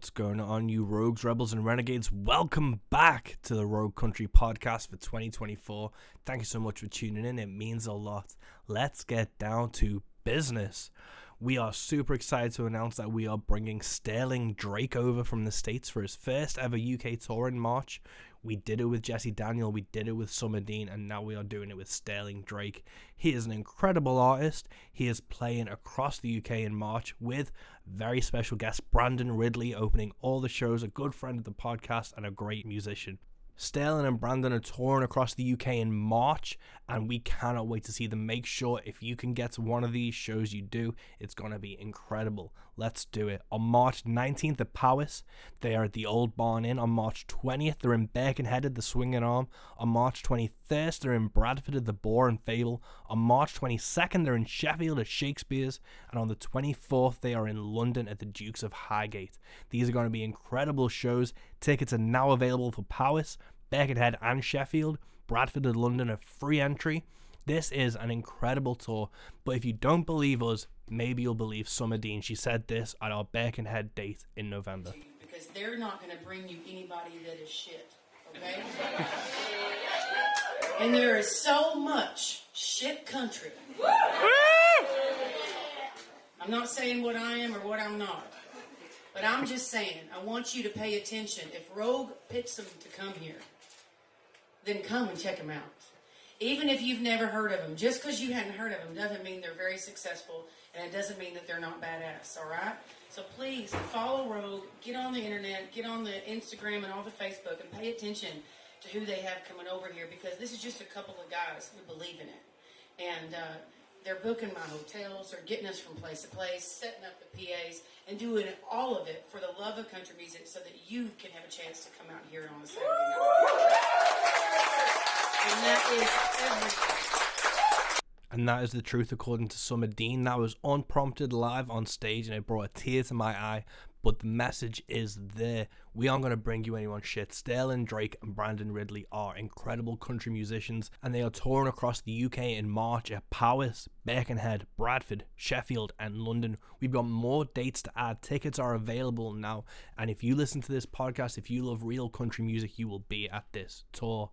What's going on, you rogues, rebels, and renegades? Welcome back to the Rogue Country Podcast for 2024. Thank you so much for tuning in. It means a lot. Let's get down to business. We are super excited to announce that we are bringing Sterling Drake over from the States for his first ever UK tour in March. We did it with Jesse Daniel, we did it with Summer Dean, and now we are doing it with Sterling Drake. He is an incredible artist. He is playing across the UK in March with very special guest Brandon Ridley opening all the shows, a good friend of the podcast and a great musician. Sterling and Brandon are touring across the UK in March, and we cannot wait to see them. Make sure if you can get to one of these shows, you do. It's going to be incredible. Let's do it. On March 19th at Powys, they are at the Old Barn Inn. On March 20th, they're in Birkenhead at the Swinging Arm. On March 21st, they're in Bradford at the Boar and Fable. On March 22nd, they're in Sheffield at Shakespeare's. And on the 24th, they are in London at the Dukes of Highgate. These are going to be incredible shows. Tickets are now available for Powys, Birkenhead and Sheffield. Bradford and London are free entry. This is an incredible tour, but if you don't believe us, maybe you'll believe Summer Dean. She said this at our Birkenhead date in November. Because they're not going to bring you anybody that is shit, okay? And there is so much shit country. I'm not saying what I am or what I'm not. But I'm just saying, I want you to pay attention. If Rogue picks them to come here, then come and check them out. Even if you've never heard of them, just because you hadn't heard of them doesn't mean they're very successful, and it doesn't mean that they're not badass, all right? So please, follow Rogue, get on the internet, get on the Instagram and all the Facebook, and pay attention to who they have coming over here, because this is just a couple of guys who believe in it. And they're booking my hotels, they're getting us from place to place, setting up the PAs, and doing all of it for the love of country music so that you can have a chance to come out here on a Saturday night. And that is everything. And that is the truth, according to Summer Dean. That was unprompted live on stage, and it brought a tear to my eye. But the message is there. We aren't going to bring you anyone's shit. Sterling Drake and Brandon Ridley are incredible country musicians, and they are touring across the UK in March at Powys, Birkenhead, Bradford, Sheffield, and London. We've got more dates to add. Tickets are available now. And if you listen to this podcast, if you love real country music, you will be at this tour.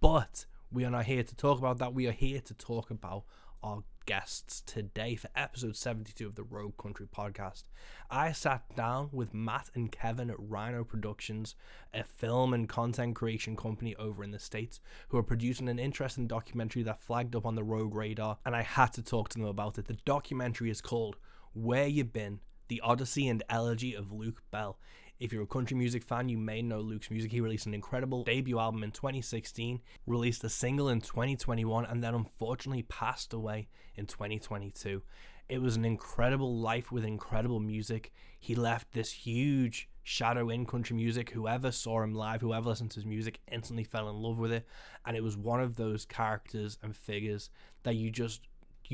But we are not here to talk about that. We are here to talk about our guests today for episode 72 of the Rogue Country Podcast. I sat down with Matt and Kevin at Rhino Productions, a film and content creation company over in the States, who are producing an interesting documentary that flagged up on the Rogue radar, and I had to talk to them about it. The documentary is called Where You Been: The Odyssey and Elegy of Luke Bell. If you're a country music fan, you may know Luke's music. He released an incredible debut album in 2016, released a single in 2021, and then unfortunately passed away in 2022. It was an incredible life with incredible music. He left this huge shadow in country music. Whoever saw him live, whoever listened to his music, instantly fell in love with it. And it was one of those characters and figures that you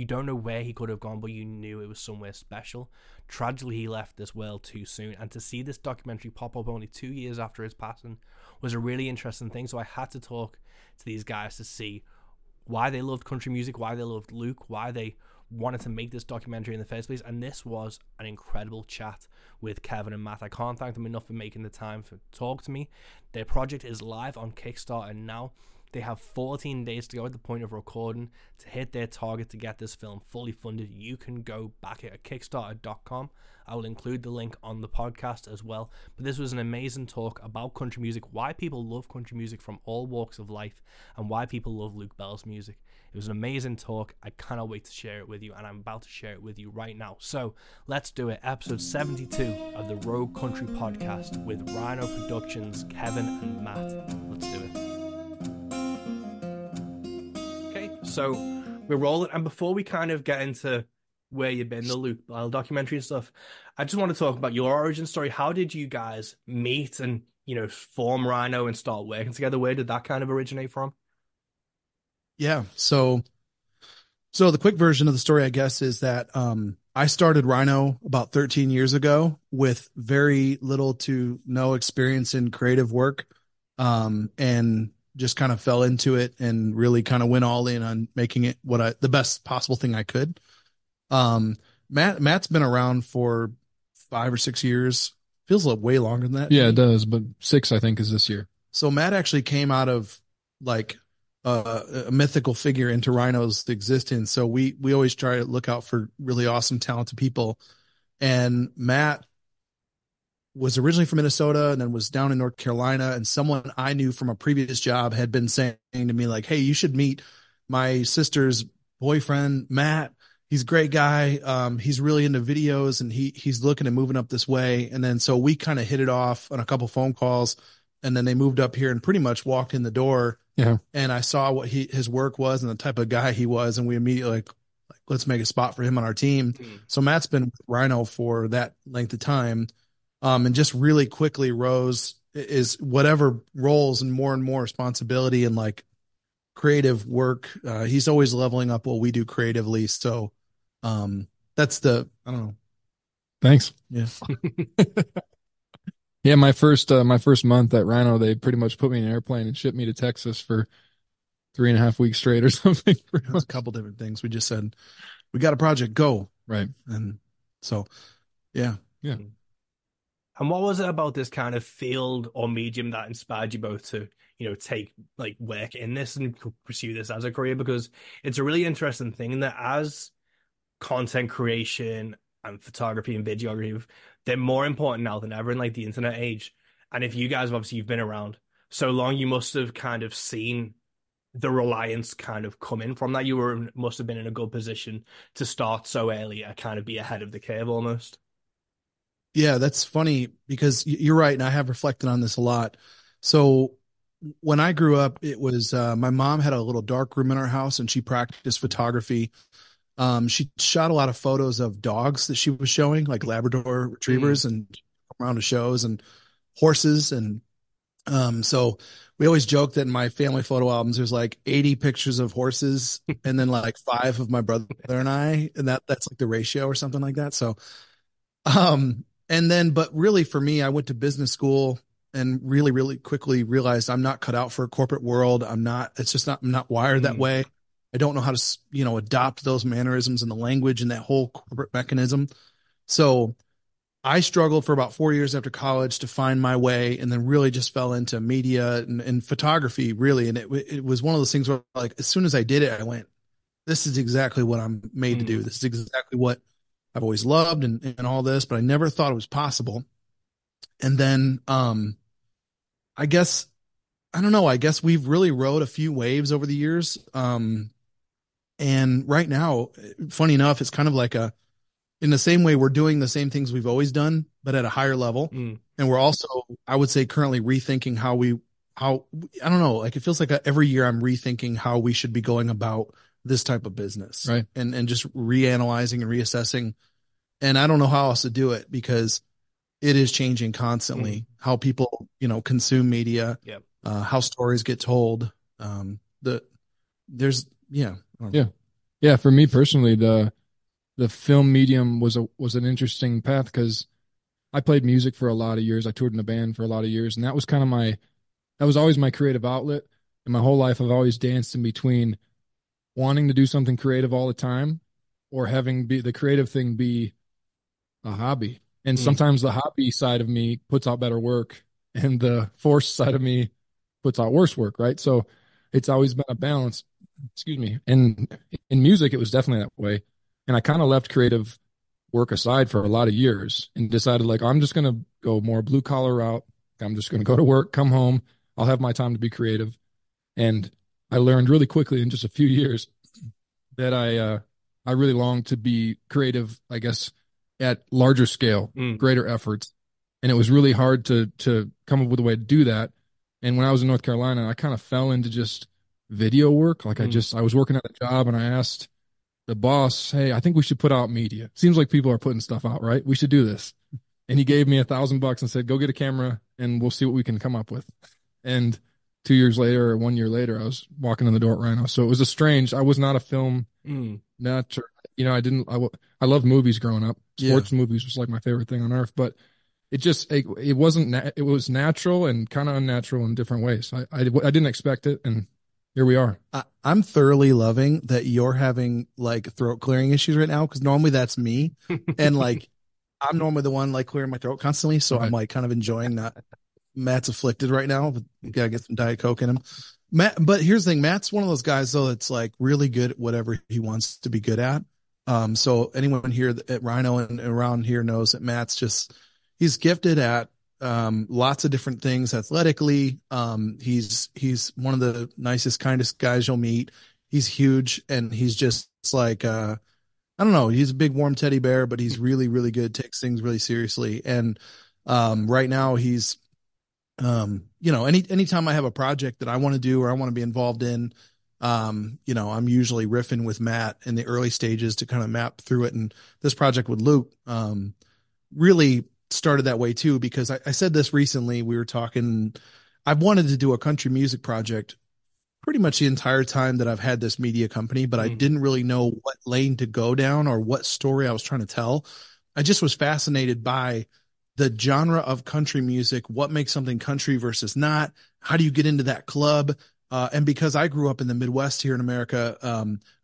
don't know where he could have gone, but you knew it was somewhere special. Tragically, he left this world too soon, and to see this documentary pop up only 2 years after his passing was a really interesting thing. So I had to talk to these guys to see why they loved country music, why they loved Luke, why they wanted to make this documentary in the first place. And this was an incredible chat with Kevin and Matt. I can't thank them enough for making the time to talk to me. Their project is live on Kickstarter now. They have 14 days to go at the point of recording to hit their target to get this film fully funded. You can go back at kickstarter.com. I will include the link on the podcast as well. But this was an amazing talk about country music, why people love country music from all walks of life, and why people love Luke Bell's music. It was an amazing talk. I cannot wait to share it with you, and I'm about to share it with you right now. So let's do it. Episode 72 of the Rogue Country Podcast with Rhino Productions, Kevin and Matt. Let's do it. So we're rolling, and before we kind of get into Where You've Been, the Luke Bell documentary and stuff, I just want to talk about your origin story. How did you guys meet and, you know, form Rhino and start working together? Where did that kind of originate from? Yeah, so the quick version of the story, I guess, is that I started Rhino about 13 years ago with very little to no experience in creative work, and just kind of fell into it and really kind of went all in on making it the best possible thing I could. Matt's been around for 5 or 6 years, Feels like way longer than that. Yeah, it does. But 6, I think, is this year. So Matt actually came out of like a mythical figure into Rhino's existence. So we always try to look out for really awesome, talented people. And Matt was originally from Minnesota and then was down in North Carolina. And someone I knew from a previous job had been saying to me like, hey, you should meet my sister's boyfriend, Matt. He's a great guy. He's really into videos and he's looking at moving up this way. And then so we kind of hit it off on a couple phone calls, and then they moved up here and pretty much walked in the door. Yeah. And I saw what his work was and the type of guy he was. And we immediately like let's make a spot for him on our team. Mm-hmm. So Matt's been with Rhino for that length of time. And just really quickly rose is whatever roles and more responsibility and like creative work. He's always leveling up what we do creatively. So, that's the, I don't know. Thanks. Yeah. Yeah. My first month at Rhino, they pretty much put me in an airplane and shipped me to Texas for 3.5 weeks straight or something. A couple different things. We just said, we got a project, go. Right. And so, yeah. Yeah. And what was it about this kind of field or medium that inspired you both to, you know, take like work in this and pursue this as a career? Because it's a really interesting thing that as content creation and photography and videography, they're more important now than ever in like the internet age. And if you guys, obviously you've been around so long, you must have kind of seen the reliance kind of come in from that. You must have been in a good position to start so early and kind of be ahead of the curve almost. Yeah, that's funny because you're right. And I have reflected on this a lot. So when I grew up, it was my mom had a little dark room in our house and she practiced photography. She shot a lot of photos of dogs that she was showing, like Labrador retrievers and around the shows and horses. And so we always joked that in my family photo albums, there's like 80 pictures of horses and then like 5 of my brother and I, and that's like the ratio or something like that. So, and then, but really for me, I went to business school and really, really quickly realized I'm not cut out for a corporate world. I'm not wired that way. I don't know how to, you know, adopt those mannerisms and the language and that whole corporate mechanism. So I struggled for about 4 years after college to find my way, and then really just fell into media and photography really. And it was one of those things where like, as soon as I did it, I went, this is exactly what I'm made to do. This is exactly what I've always loved and all this, but I never thought it was possible. And then, I guess, I don't know. I guess we've really rode a few waves over the years. And right now, funny enough, it's kind of like in the same way we're doing the same things we've always done, but at a higher level. Mm. And we're also, I would say, currently rethinking how I don't know, like it feels like every year I'm rethinking how we should be going about this type of business. Right. And just reanalyzing and reassessing. And I don't know how else to do it because it is changing constantly, how people, you know, consume media, how stories get told. Yeah. For me personally, the film medium was an interesting path because I played music for a lot of years. I toured in a band for a lot of years, and that was kind of that was always my creative outlet. And my whole life, I've always danced in between wanting to do something creative all the time, or having the creative thing be a hobby. And sometimes the hobby side of me puts out better work, and the forced side of me puts out worse work. Right. So it's always been a balance. Excuse me. And in music, it was definitely that way. And I kind of left creative work aside for a lot of years and decided, like, I'm just going to go more blue collar route. I'm just going to go to work, come home. I'll have my time to be creative. And I learned really quickly in just a few years that I really longed to be creative, I guess, at larger scale, greater efforts. And it was really hard to come up with a way to do that. And when I was in North Carolina, I kind of fell into just video work. Like I was working at a job and I asked the boss, hey, I think we should put out media. Seems like people are putting stuff out, right? We should do this. And he gave me $1,000 and said, go get a camera and we'll see what we can come up with. And 2 years later, or 1 year later, I was walking in the door at Rhino. So it was I was not a film nut. You know, I loved movies growing up. Sports movies was like my favorite thing on earth, but it was natural and kind of unnatural in different ways. I didn't expect it. And here we are. I'm thoroughly loving that you're having like throat clearing issues right now, because normally that's me. And like I'm normally the one like clearing my throat constantly, so I'm like kind of enjoying that. Matt's afflicted right now, but you gotta get some Diet Coke in him. Matt, but here's the thing, Matt's one of those guys though that's like really good at whatever he wants to be good at. So anyone here at Rhino and around here knows that Matt's just he's gifted at lots of different things athletically. He's one of the nicest, kindest guys you'll meet. He's huge and he's just like I don't know, he's a big warm teddy bear, but he's really, really good, takes things really seriously. And right now he's you know, anytime I have a project that I want to do or I want to be involved in, you know, I'm usually riffing with Matt in the early stages to kind of map through it. And this project with Luke, really started that way too, because I said this recently, we were talking, I've wanted to do a country music project pretty much the entire time that I've had this media company, but I didn't really know what lane to go down or what story I was trying to tell. I just was fascinated by the genre of country music, what makes something country versus not, how do you get into that club? And because I grew up in the Midwest here in America,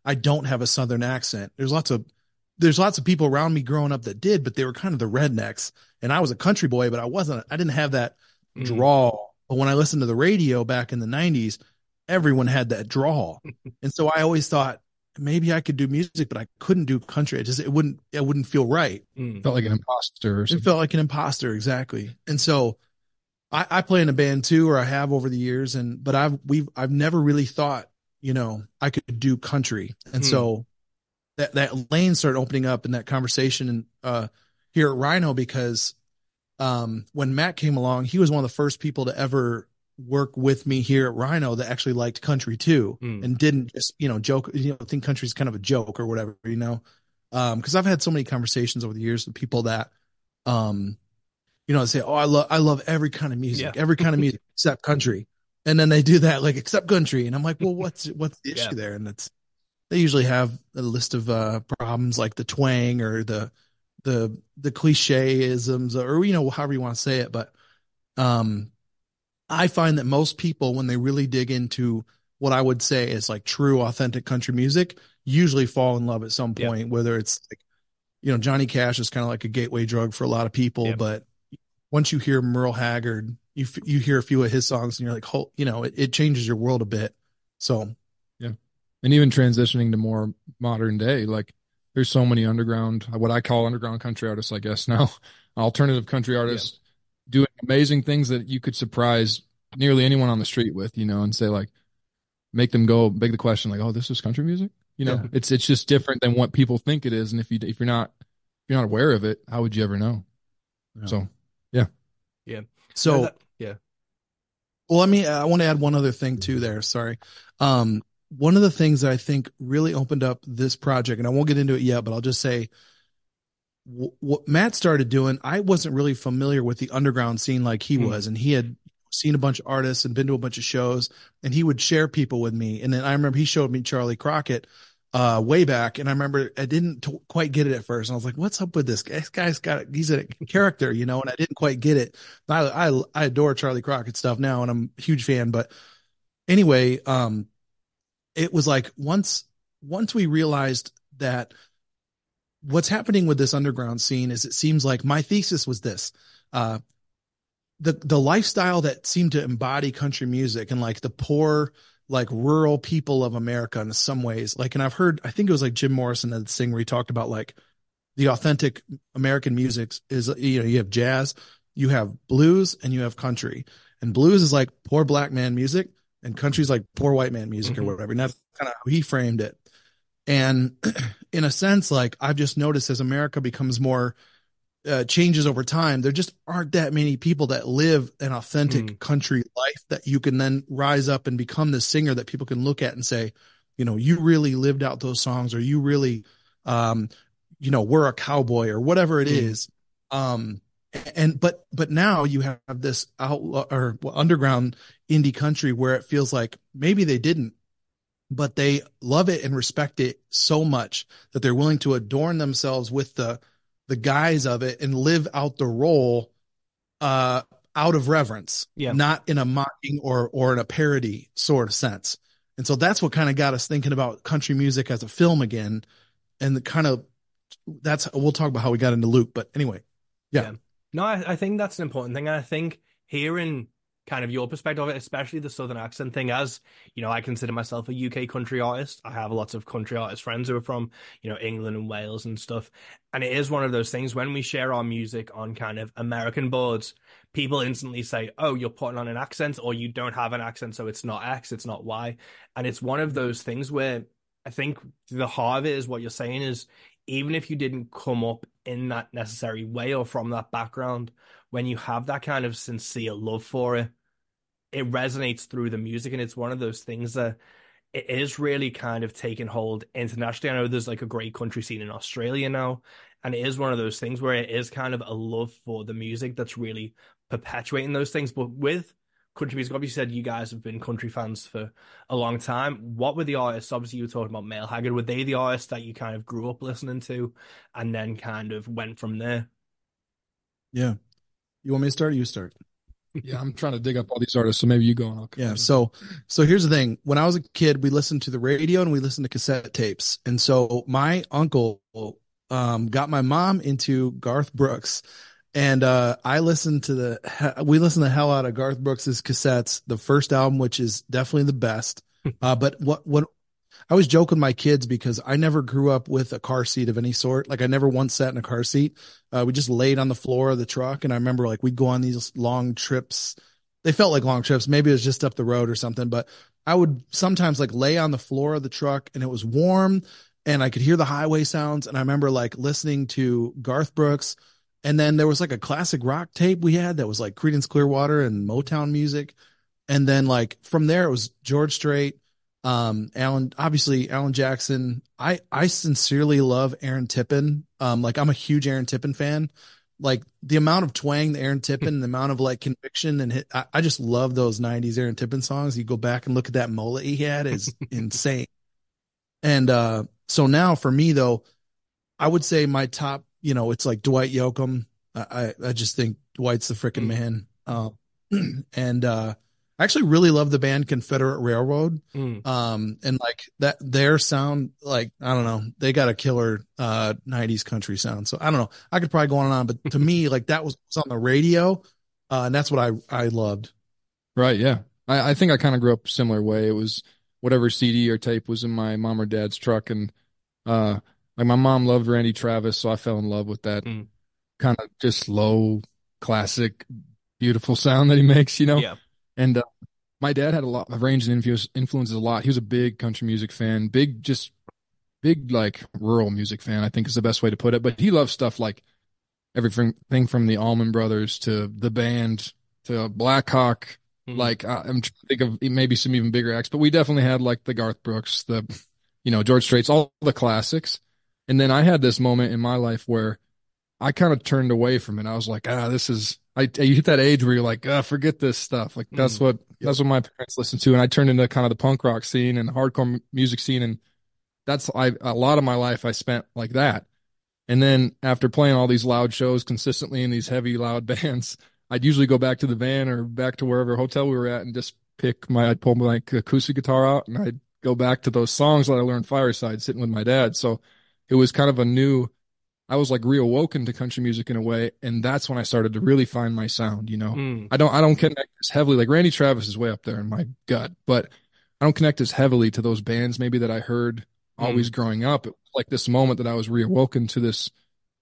I don't have a Southern accent. There's lots of people around me growing up that did, but they were kind of the rednecks and I was a country boy, but I didn't have that drawl. But when I listened to the radio back in the 90s, everyone had that drawl. And so I always thought, maybe I could do music, but I couldn't do country. It wouldn't feel right. Felt like an imposter. It felt like an imposter. Exactly. And so I play in a band too, or I have over the years. But I've never really thought, you know, I could do country. And so that lane started opening up in that conversation here at Rhino, because when Matt came along, he was one of the first people to ever work with me here at Rhino that actually liked country too, and didn't just, you know, joke, you know, think country's kind of a joke or whatever, you know? 'Cause I've had so many conversations over the years with people that, you know, they say, oh, I love every kind of music, every kind of music except country. And then they do that, like, except country. And I'm like, well, what's the issue there? And they usually have a list of problems like the twang or the cliche-isms or, you know, however you want to say it. But, I find that most people, when they really dig into what I would say is like true, authentic country music, usually fall in love at some point, whether it's like, you know, Johnny Cash is kind of like a gateway drug for a lot of people. Yep. But once you hear Merle Haggard, you hear a few of his songs and you're like, oh, you know, it changes your world a bit. So, yeah. And even transitioning to more modern day, like there's so many what I call underground country artists, I guess now, alternative country artists. Yeah. Doing amazing things that you could surprise nearly anyone on the street with, you know, and say like, make them go beg the question, like, oh, this is country music, you know, it's just different than what people think it is. And if you're not aware of it, how would you ever know? Yeah. So, yeah. Yeah. So, yeah. Well, I want to add one other thing too there. Sorry. One of the things that I think really opened up this project, and I won't get into it yet, but I'll just say, what Matt started doing, I wasn't really familiar with the underground scene like he was, and he had seen a bunch of artists and been to a bunch of shows, and he would share people with me. And then I remember he showed me Charlie Crockett way back, and I remember I didn't quite get it at first, and I was like, "What's up with this guy? This guy's he's a character, you know." And I didn't quite get it. I adore Charlie Crockett stuff now, and I'm a huge fan. But anyway, it was like once we realized that. What's happening with this underground scene is it seems like my thesis was this, the lifestyle that seemed to embody country music and like the poor, like rural people of America in some ways, like, and I've heard, I think it was like Jim Morrison had this thing where he talked about like the authentic American music is, you know, you have jazz, you have blues, and you have country, and blues is like poor black man music and country's like poor white man music or whatever. And that's kind of how he framed it. And in a sense, like I've just noticed as America becomes more changes over time, there just aren't that many people that live an authentic country life that you can then rise up and become the singer that people can look at and say, you know, you really lived out those songs, or you really, you know, were a cowboy or whatever it is. But now you have this underground indie country where it feels like maybe they didn't, but they love it and respect it so much that they're willing to adorn themselves with the guise of it and live out the role out of reverence, not in a mocking or in a parody sort of sense. And so that's what kind of got us thinking about country music as a film again, and the kind of that's, we'll talk about how we got into Luke, but anyway, yeah. No, I think that's an important thing. And I think hearing kind of your perspective of it, especially the Southern accent thing, as, you know, I consider myself a UK country artist. I have lots of country artist friends who are from, you know, England and Wales and stuff. And it is one of those things when we share our music on kind of American boards, people instantly say, oh, you're putting on an accent, or you don't have an accent, so it's not X, it's not Y. And it's one of those things where I think the heart of it is what you're saying is, even if you didn't come up in that necessary way or from that background, when you have that kind of sincere love for it, it resonates through the music. And it's one of those things that it is really kind of taking hold internationally. I know there's like a great country scene in Australia now, and it is one of those things where it is kind of a love for the music that's really perpetuating those things. But with country music, obviously you said you guys have been country fans for a long time. What were the artists? Obviously, you were talking about Merle Haggard. Were they the artists that you kind of grew up listening to and then kind of went from there? Yeah. You want me to start or you start? Yeah, I'm trying to dig up all these artists, so maybe you go on. Okay. Yeah, so here's the thing. When I was a kid, we listened to the radio and we listened to cassette tapes. And so my uncle got my mom into Garth Brooks. And we listened the hell out of Garth Brooks's cassettes, the first album, which is definitely the best. But what I was joking my kids, because I never grew up with a car seat of any sort. Like I never once sat in a car seat. We just laid on the floor of the truck. And I remember like we'd go on these long trips. They felt like long trips. Maybe it was just up the road or something. But I would sometimes like lay on the floor of the truck, and it was warm and I could hear the highway sounds. And I remember like listening to Garth Brooks. And then there was like a classic rock tape we had that was like Creedence Clearwater and Motown music. And then like from there, it was George Strait, Alan Jackson. I sincerely love Aaron Tippin. Like I'm a huge Aaron Tippin fan. Like the amount of twang that Aaron Tippin, the amount of like conviction and hit, I just love those 90s Aaron Tippin songs. You go back and look at that mullet he had is insane. And so now for me though, I would say my top, you know, it's like Dwight Yoakam. I just think Dwight's the freaking man. And I actually really love the band Confederate Railroad. And like that, their sound, like, I don't know, they got a killer 90s country sound. So I don't know. I could probably go on and on, but to me, like that was on the radio. And that's what I loved. Right. Yeah. I think I kind of grew up a similar way. It was whatever CD or tape was in my mom or dad's truck. And, like my mom loved Randy Travis, so I fell in love with that kind of just low, classic, beautiful sound that he makes, you know? Yeah. And my dad had a lot of range and influences a lot. He was a big country music fan, big like rural music fan, I think is the best way to put it. But he loved stuff like everything from the Allman Brothers to the Band to Black Hawk. Like I'm trying to think of maybe some even bigger acts, but we definitely had like the Garth Brooks, the, you know, George Strait's, all the classics. And then I had this moment in my life where I kind of turned away from it. I was like, you hit that age where you're like, forget this stuff. Like that's what my parents listened to. And I turned into kind of the punk rock scene and the hardcore music scene. And that's a lot of my life I spent like that. And then after playing all these loud shows consistently in these heavy, loud bands, I'd usually go back to the van or back to wherever hotel we were at and just I'd pull my acoustic guitar out and I'd go back to those songs that I learned fireside sitting with my dad. So it was kind of I was like reawoken to country music in a way. And that's when I started to really find my sound, you know. I don't connect as heavily, like Randy Travis is way up there in my gut, but I don't connect as heavily to those bands maybe that I heard always growing up. It was like this moment that I was reawoken to this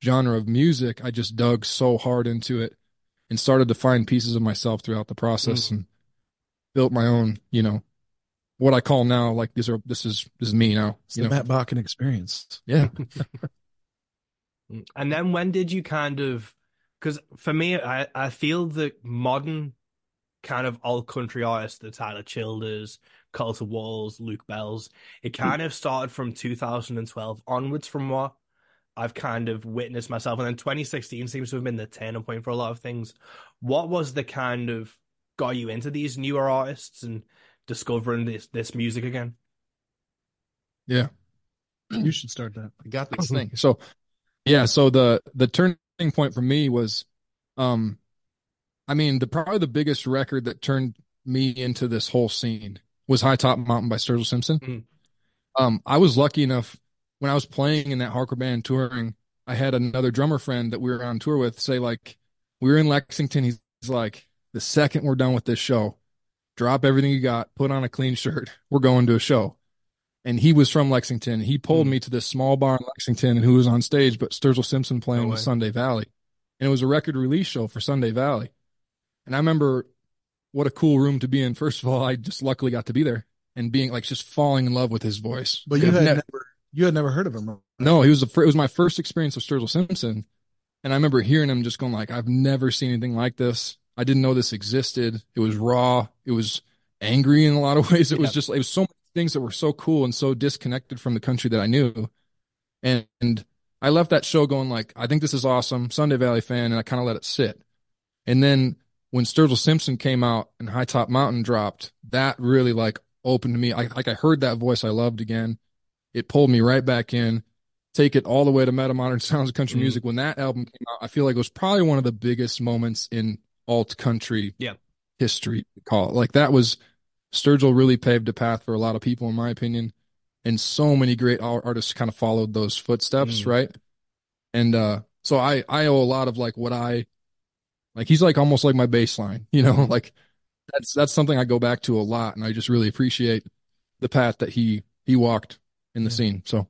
genre of music. I just dug so hard into it and started to find pieces of myself throughout the process and built my own, you know, what I call now, like this is me now. It's the Matt Bakken experience. Yeah. And then when did you kind of, because for me, I feel the modern kind of old country artists, the Tyler Childers, Colter Walls, Luke Bells, it kind of started from 2012 onwards from what I've kind of witnessed myself. And then 2016 seems to have been the turning point for a lot of things. What was the kind of got you into these newer artists and discovering this music again? Yeah. You should start that. I got this thing. So yeah, so the turning point for me was probably the biggest record that turned me into this whole scene was High Top Mountain by Sturgill Simpson. I was lucky enough when I was playing in that hardcore band touring, I had another drummer friend that we were on tour with say, like, we were in Lexington. He's like, the second we're done with this show, drop everything you got, put on a clean shirt. We're going to a show. And he was from Lexington. He pulled me to this small bar in Lexington, and who was on stage but Sturgill Simpson playing with Sunday Valley. And it was a record release show for Sunday Valley. And I remember what a cool room to be in. First of all, I just luckily got to be there and being like just falling in love with his voice. But you had never heard of him. Right? No, it was my first experience of Sturgill Simpson. And I remember hearing him just going like, I've never seen anything like this. I didn't know this existed. It was raw. It was angry in a lot of ways. It was just, it was so many things that were so cool and so disconnected from the country that I knew. And I left that show going like, I think this is awesome. Sunday Valley fan. And I kind of let it sit. And then when Sturgill Simpson came out and High Top Mountain dropped, that really like opened me. I heard that voice I loved again. It pulled me right back in. Take it all the way to Metamodern Sounds of Country Music. When that album came out, I feel like it was probably one of the biggest moments in alt country history. Like that was, Sturgill really paved a path for a lot of people, in my opinion. And so many great artists kind of followed those footsteps, right? And so I owe a lot of like what I, like he's like almost like my baseline, you know, like that's something I go back to a lot. And I just really appreciate the path that he walked in the scene. So.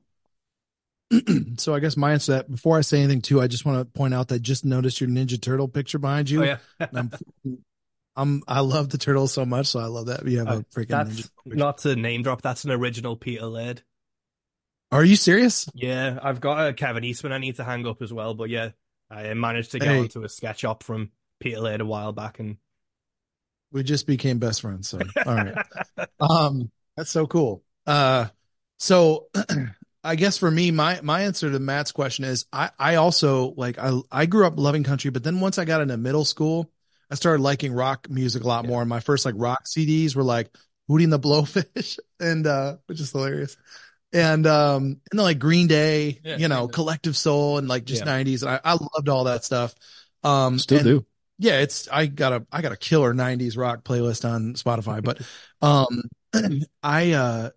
So I guess my answer to that, before I say anything too, I just want to point out that I just noticed your Ninja Turtle picture behind you. Oh, yeah. I love the turtle so much, so I love that you have a freaking Ninja Turtle. Not to name drop, that's an original Peter Laird. Are you serious? Yeah, I've got a Kevin Eastman I need to hang up as well, but yeah, I managed to get onto a sketch op from Peter Laird a while back, and we just became best friends. So all right, that's so cool. So. I guess for me, my answer to Matt's question is I also like I grew up loving country, but then once I got into middle school, I started liking rock music a lot more. And my first like rock CDs were like Hootie and the Blowfish, and which is hilarious, and then like Green Day, you know, Collective Soul, and like just 90s. And I loved all that stuff. Still do. Yeah, I got a killer 90s rock playlist on Spotify, but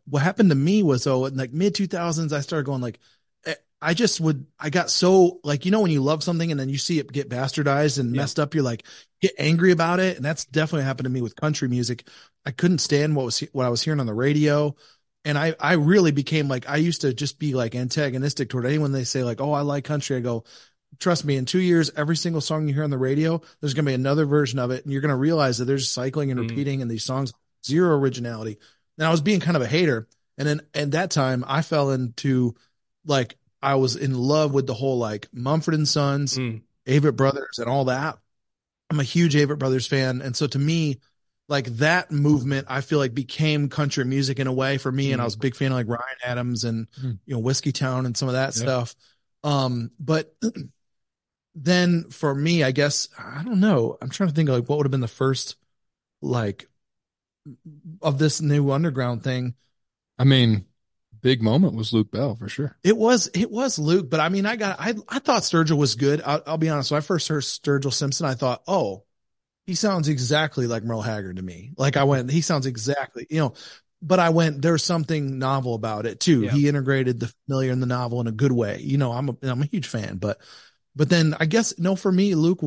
what happened to me was in like mid 2000s, I started going like, I got so like, you know, when you love something and then you see it get bastardized and messed up, you're like, get angry about it. And that's definitely happened to me with country music. I couldn't stand what I was hearing on the radio. And I really became like, I used to just be like antagonistic toward anyone. They say like, oh, I like country. I go, trust me, in 2 years, every single song you hear on the radio, there's going to be another version of it. And you're going to realize that there's cycling and repeating in these songs. Zero originality. And I was being kind of a hater. And then at that time, I fell into like, I was in love with the whole like Mumford & Sons, Avett Brothers, and all that. I'm a huge Avett Brothers fan. And so to me, like that movement, I feel like became country music in a way for me. And I was a big fan of like Ryan Adams and, you know, Whiskeytown and some of that stuff. But then for me, I guess, I don't know. I'm trying to think like what would have been the first like of this new underground thing. I mean, big moment was Luke Bell for sure. It was Luke, but I mean, I thought Sturgill was good. I'll be honest. When I first heard Sturgill Simpson, I thought, oh, he sounds exactly like Merle Haggard to me. Like I went, he sounds exactly, you know, but I went, there's something novel about it too. Yeah. He integrated the familiar and the novel in a good way. You know, I'm a huge fan, but then I guess, no, for me, Luke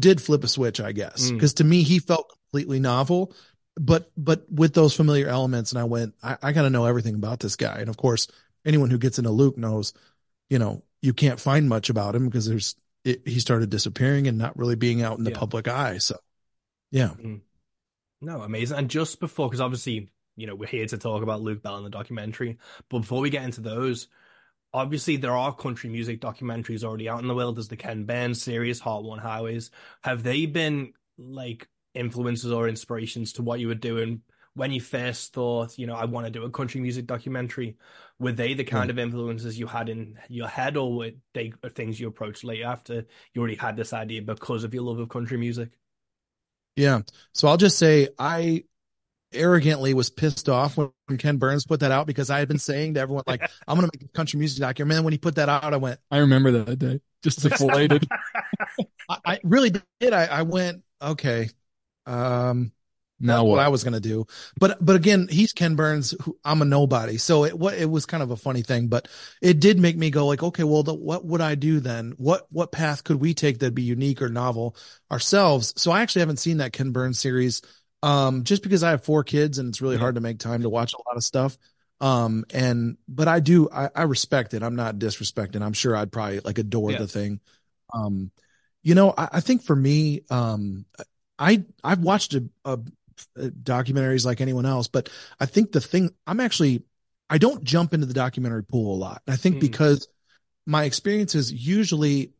did flip a switch, I guess. Cause to me, he felt completely novel, but with those familiar elements. And I went, I got to know everything about this guy. And of course, anyone who gets into Luke knows, you know, you can't find much about him because he started disappearing and not really being out in the public eye. So, yeah. No, amazing. And just before, because obviously, you know, we're here to talk about Luke Bell in the documentary, but before we get into those, obviously, there are country music documentaries already out in the world. There's the Ken Burns series, Heart-Worn Highways. Have they been, like, influences or inspirations to what you were doing when you first thought, you know, I want to do a country music documentary? Were they the kind of influences you had in your head, or were they things you approached later after you already had this idea because of your love of country music? Yeah. So I'll just say I arrogantly was pissed off when Ken Burns put that out, because I had been saying to everyone, like, I'm going to make a country music documentary. And when he put that out, I went, I remember that day, just deflated. I really did. I went, okay. Now what I was going to do. But again, he's Ken Burns. Who, I'm a nobody. So it was kind of a funny thing, but it did make me go like, okay, well, what would I do then? What path could we take that'd be unique or novel ourselves? So I actually haven't seen that Ken Burns series just because I have 4 kids and it's really hard to make time to watch a lot of stuff. But I respect it. I'm not disrespecting. I'm sure I'd probably like adore the thing. I think for me, I've watched a documentaries like anyone else, but I think the thing I don't jump into the documentary pool a lot. And I think because my experiences usually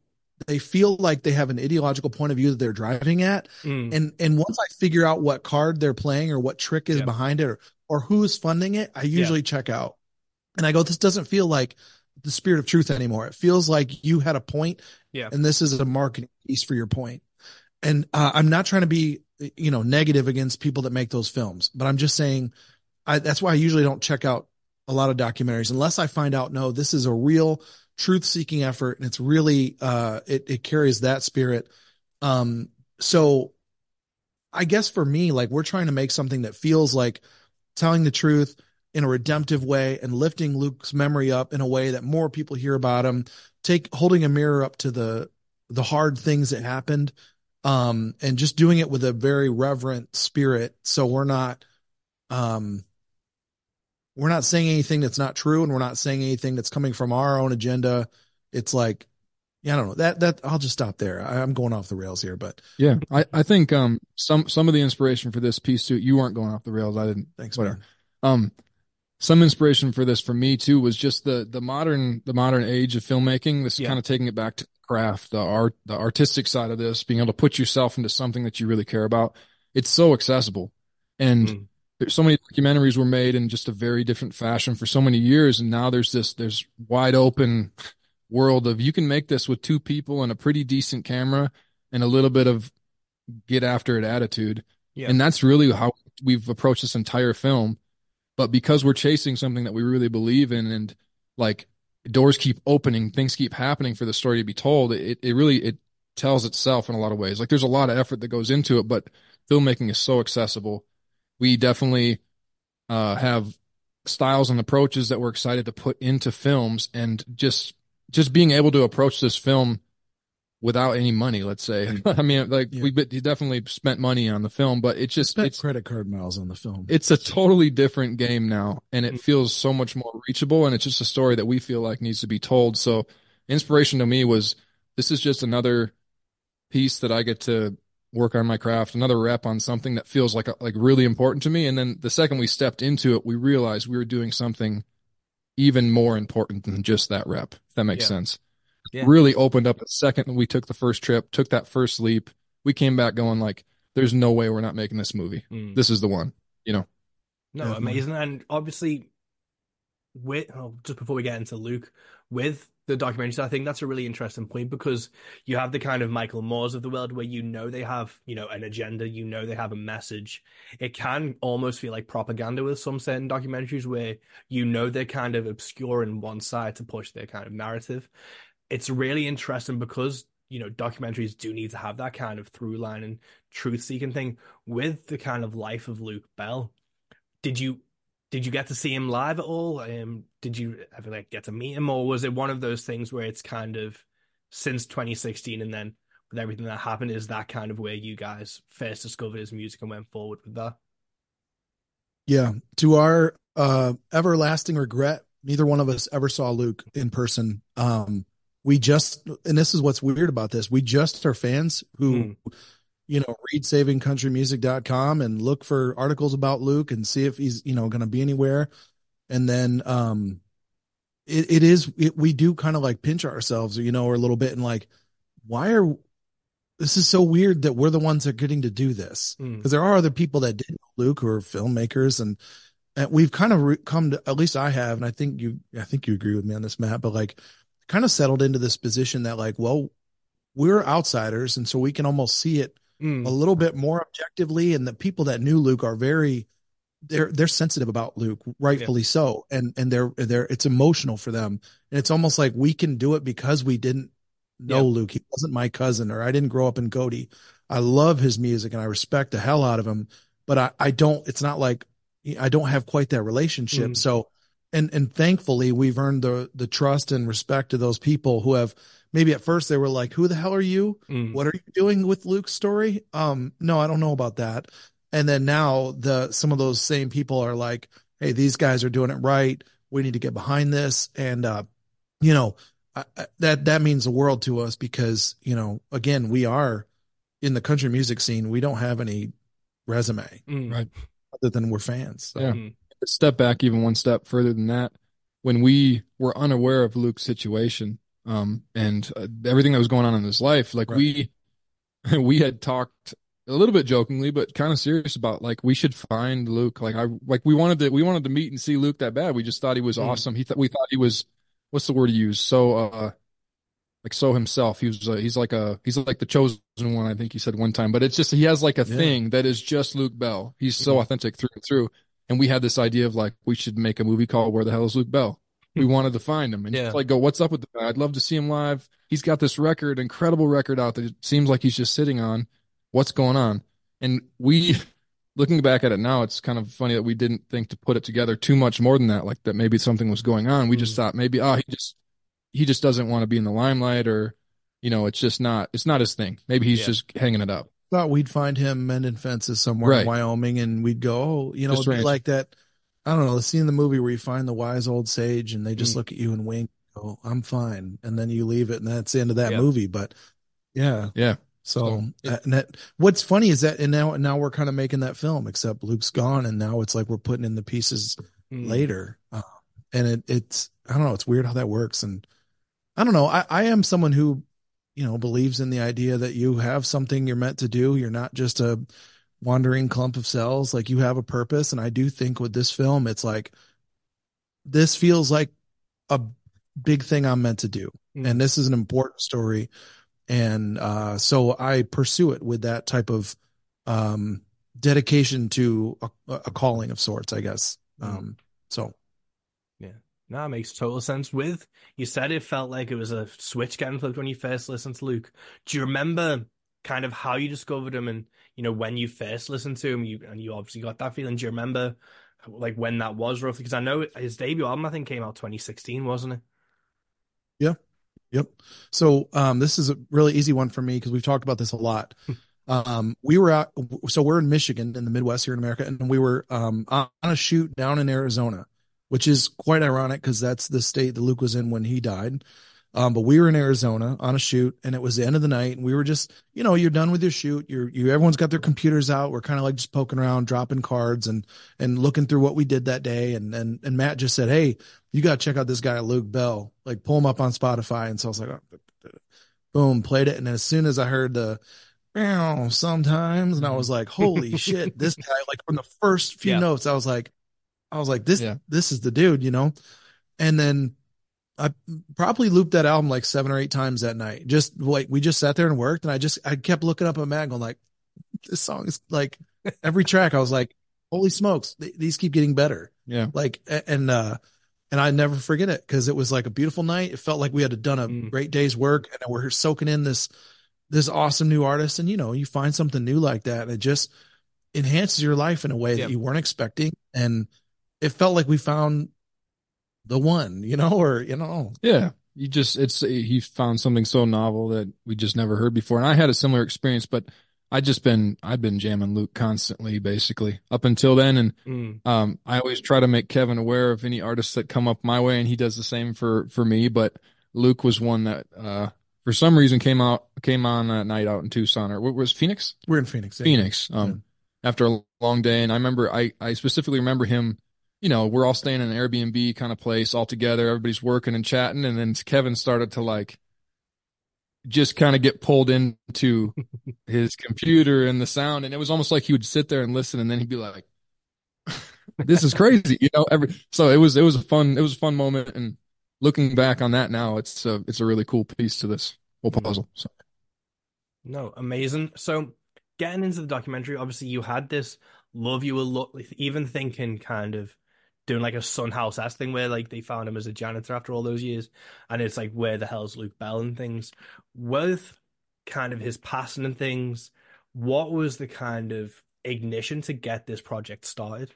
they feel like they have an ideological point of view that they're driving at. And once I figure out what card they're playing or what trick is behind it or who's funding it, I usually check out and I go, this doesn't feel like the spirit of truth anymore. It feels like you had a point and this is a marketing piece for your point. And I'm not trying to be, negative against people that make those films, but I'm just saying that's why I usually don't check out a lot of documentaries unless I find out, no, this is a real truth seeking effort. And it's really, it carries that spirit. So I guess for me, like we're trying to make something that feels like telling the truth in a redemptive way and lifting Luke's memory up in a way that more people hear about him, holding a mirror up to the hard things that happened. And just doing it with a very reverent spirit. So we're not saying anything that's not true. And we're not saying anything that's coming from our own agenda. It's like, I don't know that I'll just stop there. I'm going off the rails here, but I think, some of the inspiration for this piece too, you weren't going off the rails. I didn't. Thanks. Whatever. Some inspiration for this for me too, was just the modern age of filmmaking. This is kind of taking it back to craft, the artistic side of this, being able to put yourself into something that you really care about. It's so accessible, and there's so many documentaries were made in just a very different fashion for so many years, and now there's wide open world of you can make this with 2 people and a pretty decent camera and a little bit of get after it attitude, and that's really how we've approached this entire film. But because we're chasing something that we really believe in, and like doors keep opening, things keep happening for the story to be told. It really tells itself in a lot of ways. Like there's a lot of effort that goes into it, but filmmaking is so accessible. We definitely have styles and approaches that we're excited to put into films, and just being able to approach this film without any money, let's say. I mean, we definitely spent money on the film, but it's credit card miles on the film. It's a totally different game now, and it feels so much more reachable, and it's just a story that we feel like needs to be told. So inspiration to me was, this is just another piece that I get to work on my craft, another rep on something that feels like really important to me. And then the second we stepped into it, we realized we were doing something even more important than just that rep, if that makes sense. Yeah. Really opened up the second we took the first trip, took that first leap. We came back going like, there's no way we're not making this movie. This is the one, No, amazing. And obviously, just before we get into Luke, with the documentary, I think that's a really interesting point, because you have the kind of Michael Moore's of the world where they have, an agenda, they have a message. It can almost feel like propaganda with some certain documentaries where they're kind of obscuring one side to push their kind of narrative. It's really interesting because, documentaries do need to have that kind of through line and truth-seeking thing. With the kind of life of Luke Bell, did you get to see him live at all? Did you ever get to meet him? Or was it one of those things where it's kind of since 2016 and then with everything that happened, is that kind of where you guys first discovered his music and went forward with that? Yeah. To our everlasting regret, neither one of us ever saw Luke in person. We just, and this is what's weird about this, we just are fans who, read savingcountrymusic.com and look for articles about Luke and see if he's, going to be anywhere. And then we do kind of like pinch ourselves, or a little bit and like, this is so weird that we're the ones that are getting to do this. Because there are other people that didn't know Luke who are filmmakers and we've kind of come to, at least I have, and I think you agree with me on this, Matt, but like, kind of settled into this position that like, well, we're outsiders, and so we can almost see it a little bit more objectively, and the people that knew Luke are they're sensitive about Luke, rightfully so, and they're it's emotional for them, and it's almost like we can do it because we didn't know Luke. He wasn't my cousin, or I didn't grow up in Cody. I love his music and I respect the hell out of him, but I don't, it's not like I don't have quite that relationship. Mm-hmm. So, and thankfully we've earned the trust and respect of those people who have, maybe at first they were like, who the hell are you? Mm. What are you doing with Luke's story? No, I don't know about that. And then now some of those same people are like, hey, these guys are doing it right. We need to get behind this. And, you know, that means the world to us because, you know, again, we are in the country music scene. We don't have any resume, right? Other than we're fans. So. Yeah. Step back even one step further than that. When we were unaware of Luke's situation, and everything that was going on in his life, like we had talked a little bit jokingly, but kind of serious about like, we should find Luke. We wanted to meet and see Luke that bad. We just thought he was awesome. We thought he was, what's the word to use? So himself. He was, he's like the chosen one. I think he said one time, but it's just, he has like a thing that is just Luke Bell. He's so authentic through and through. And we had this idea of like, we should make a movie called Where the Hell is Luke Bell? We wanted to find him and just like go, what's up with the guy? I'd love to see him live. He's got this incredible record out that it seems like he's just sitting on. What's going on? And we, looking back at it now, it's kind of funny that we didn't think to put it together too much more than that. Like that maybe something was going on. We just thought maybe, he just doesn't want to be in the limelight, or, you know, it's not his thing. Maybe he's just hanging it up. Thought we'd find him mending fences somewhere in Wyoming, and we'd go, oh, you know, it'd be like that. I don't know, the scene in the movie where you find the wise old sage and they just look at you and wink, oh, I'm fine. And then you leave it, and that's the end of that movie. But yeah. So and that, what's funny is that, and now we're kind of making that film, except Luke's gone. And now it's like, we're putting in the pieces later. And it's, I don't know, it's weird how that works. And I don't know, I am someone who, you know, believes in the idea that you have something you're meant to do. You're not just a wandering clump of cells, like you have a purpose. And I do think with this film, it's like, this feels like a big thing I'm meant to do. And this is an important story. And so I pursue it with that type of dedication to a calling of sorts, I guess. No, it makes total sense. With, you said it felt like it was a switch getting flipped when you first listened to Luke. Do you remember kind of how you discovered him, and, you know, when you first listened to him, you obviously got that feeling? Do you remember like when that was roughly? Because I know his debut album, I think, came out 2016, wasn't it? Yeah. Yep. So this is a really easy one for me because we've talked about this a lot. We're in Michigan, in the Midwest here in America, and we were on a shoot down in Arizona, which is quite ironic because that's the state that Luke was in when he died. But we were in Arizona on a shoot, and it was the end of the night, and we were just, you know, you're done with your shoot. Everyone's got their computers out. We're kind of like just poking around, dropping cards and looking through what we did that day. And Matt just said, hey, you got to check out this guy, Luke Bell, like pull him up on Spotify. And so I was like, oh, boom, played it. And then as soon as I heard the sometimes, and I was like, holy shit, this guy, like from the first few notes, I was like, this is the dude, you know? And then I probably looped that album like 7 or 8 times that night. Just like, we just sat there and worked. And I kept looking up at Matt going like, this song is like, every track I was like, holy smokes, these keep getting better. Yeah. Like, and I never forget it. Cause it was like a beautiful night. It felt like we had done a great day's work, and we're soaking in this awesome new artist. And, you know, you find something new like that, and it just enhances your life in a way that you weren't expecting. And it felt like we found the one, you know, or, you know. Yeah. He found something so novel that we just never heard before. And I had a similar experience, but I've been jamming Luke constantly, basically up until then. And, I always try to make Kevin aware of any artists that come up my way, and he does the same for me. But Luke was one that, for some reason came on that night out in Tucson, or what was Phoenix? We're in Phoenix. Yeah. Phoenix. After a long day. And I remember, I specifically remember him. You know, we're all staying in an Airbnb kind of place all together. Everybody's working and chatting. And then Kevin started to like just kind of get pulled into his computer and the sound. And it was almost like he would sit there and listen, and then he'd be like, this is crazy. You know, so it was a fun moment. And looking back on that now, it's a really cool piece to this whole puzzle. So. No, amazing. So getting into the documentary, obviously you had this love, you were even thinking kind of doing like a Sunhouse-esque thing where like they found him as a janitor after all those years, and it's like, where the hell's Luke Bell and things. With kind of his passing and things, what was the kind of ignition to get this project started.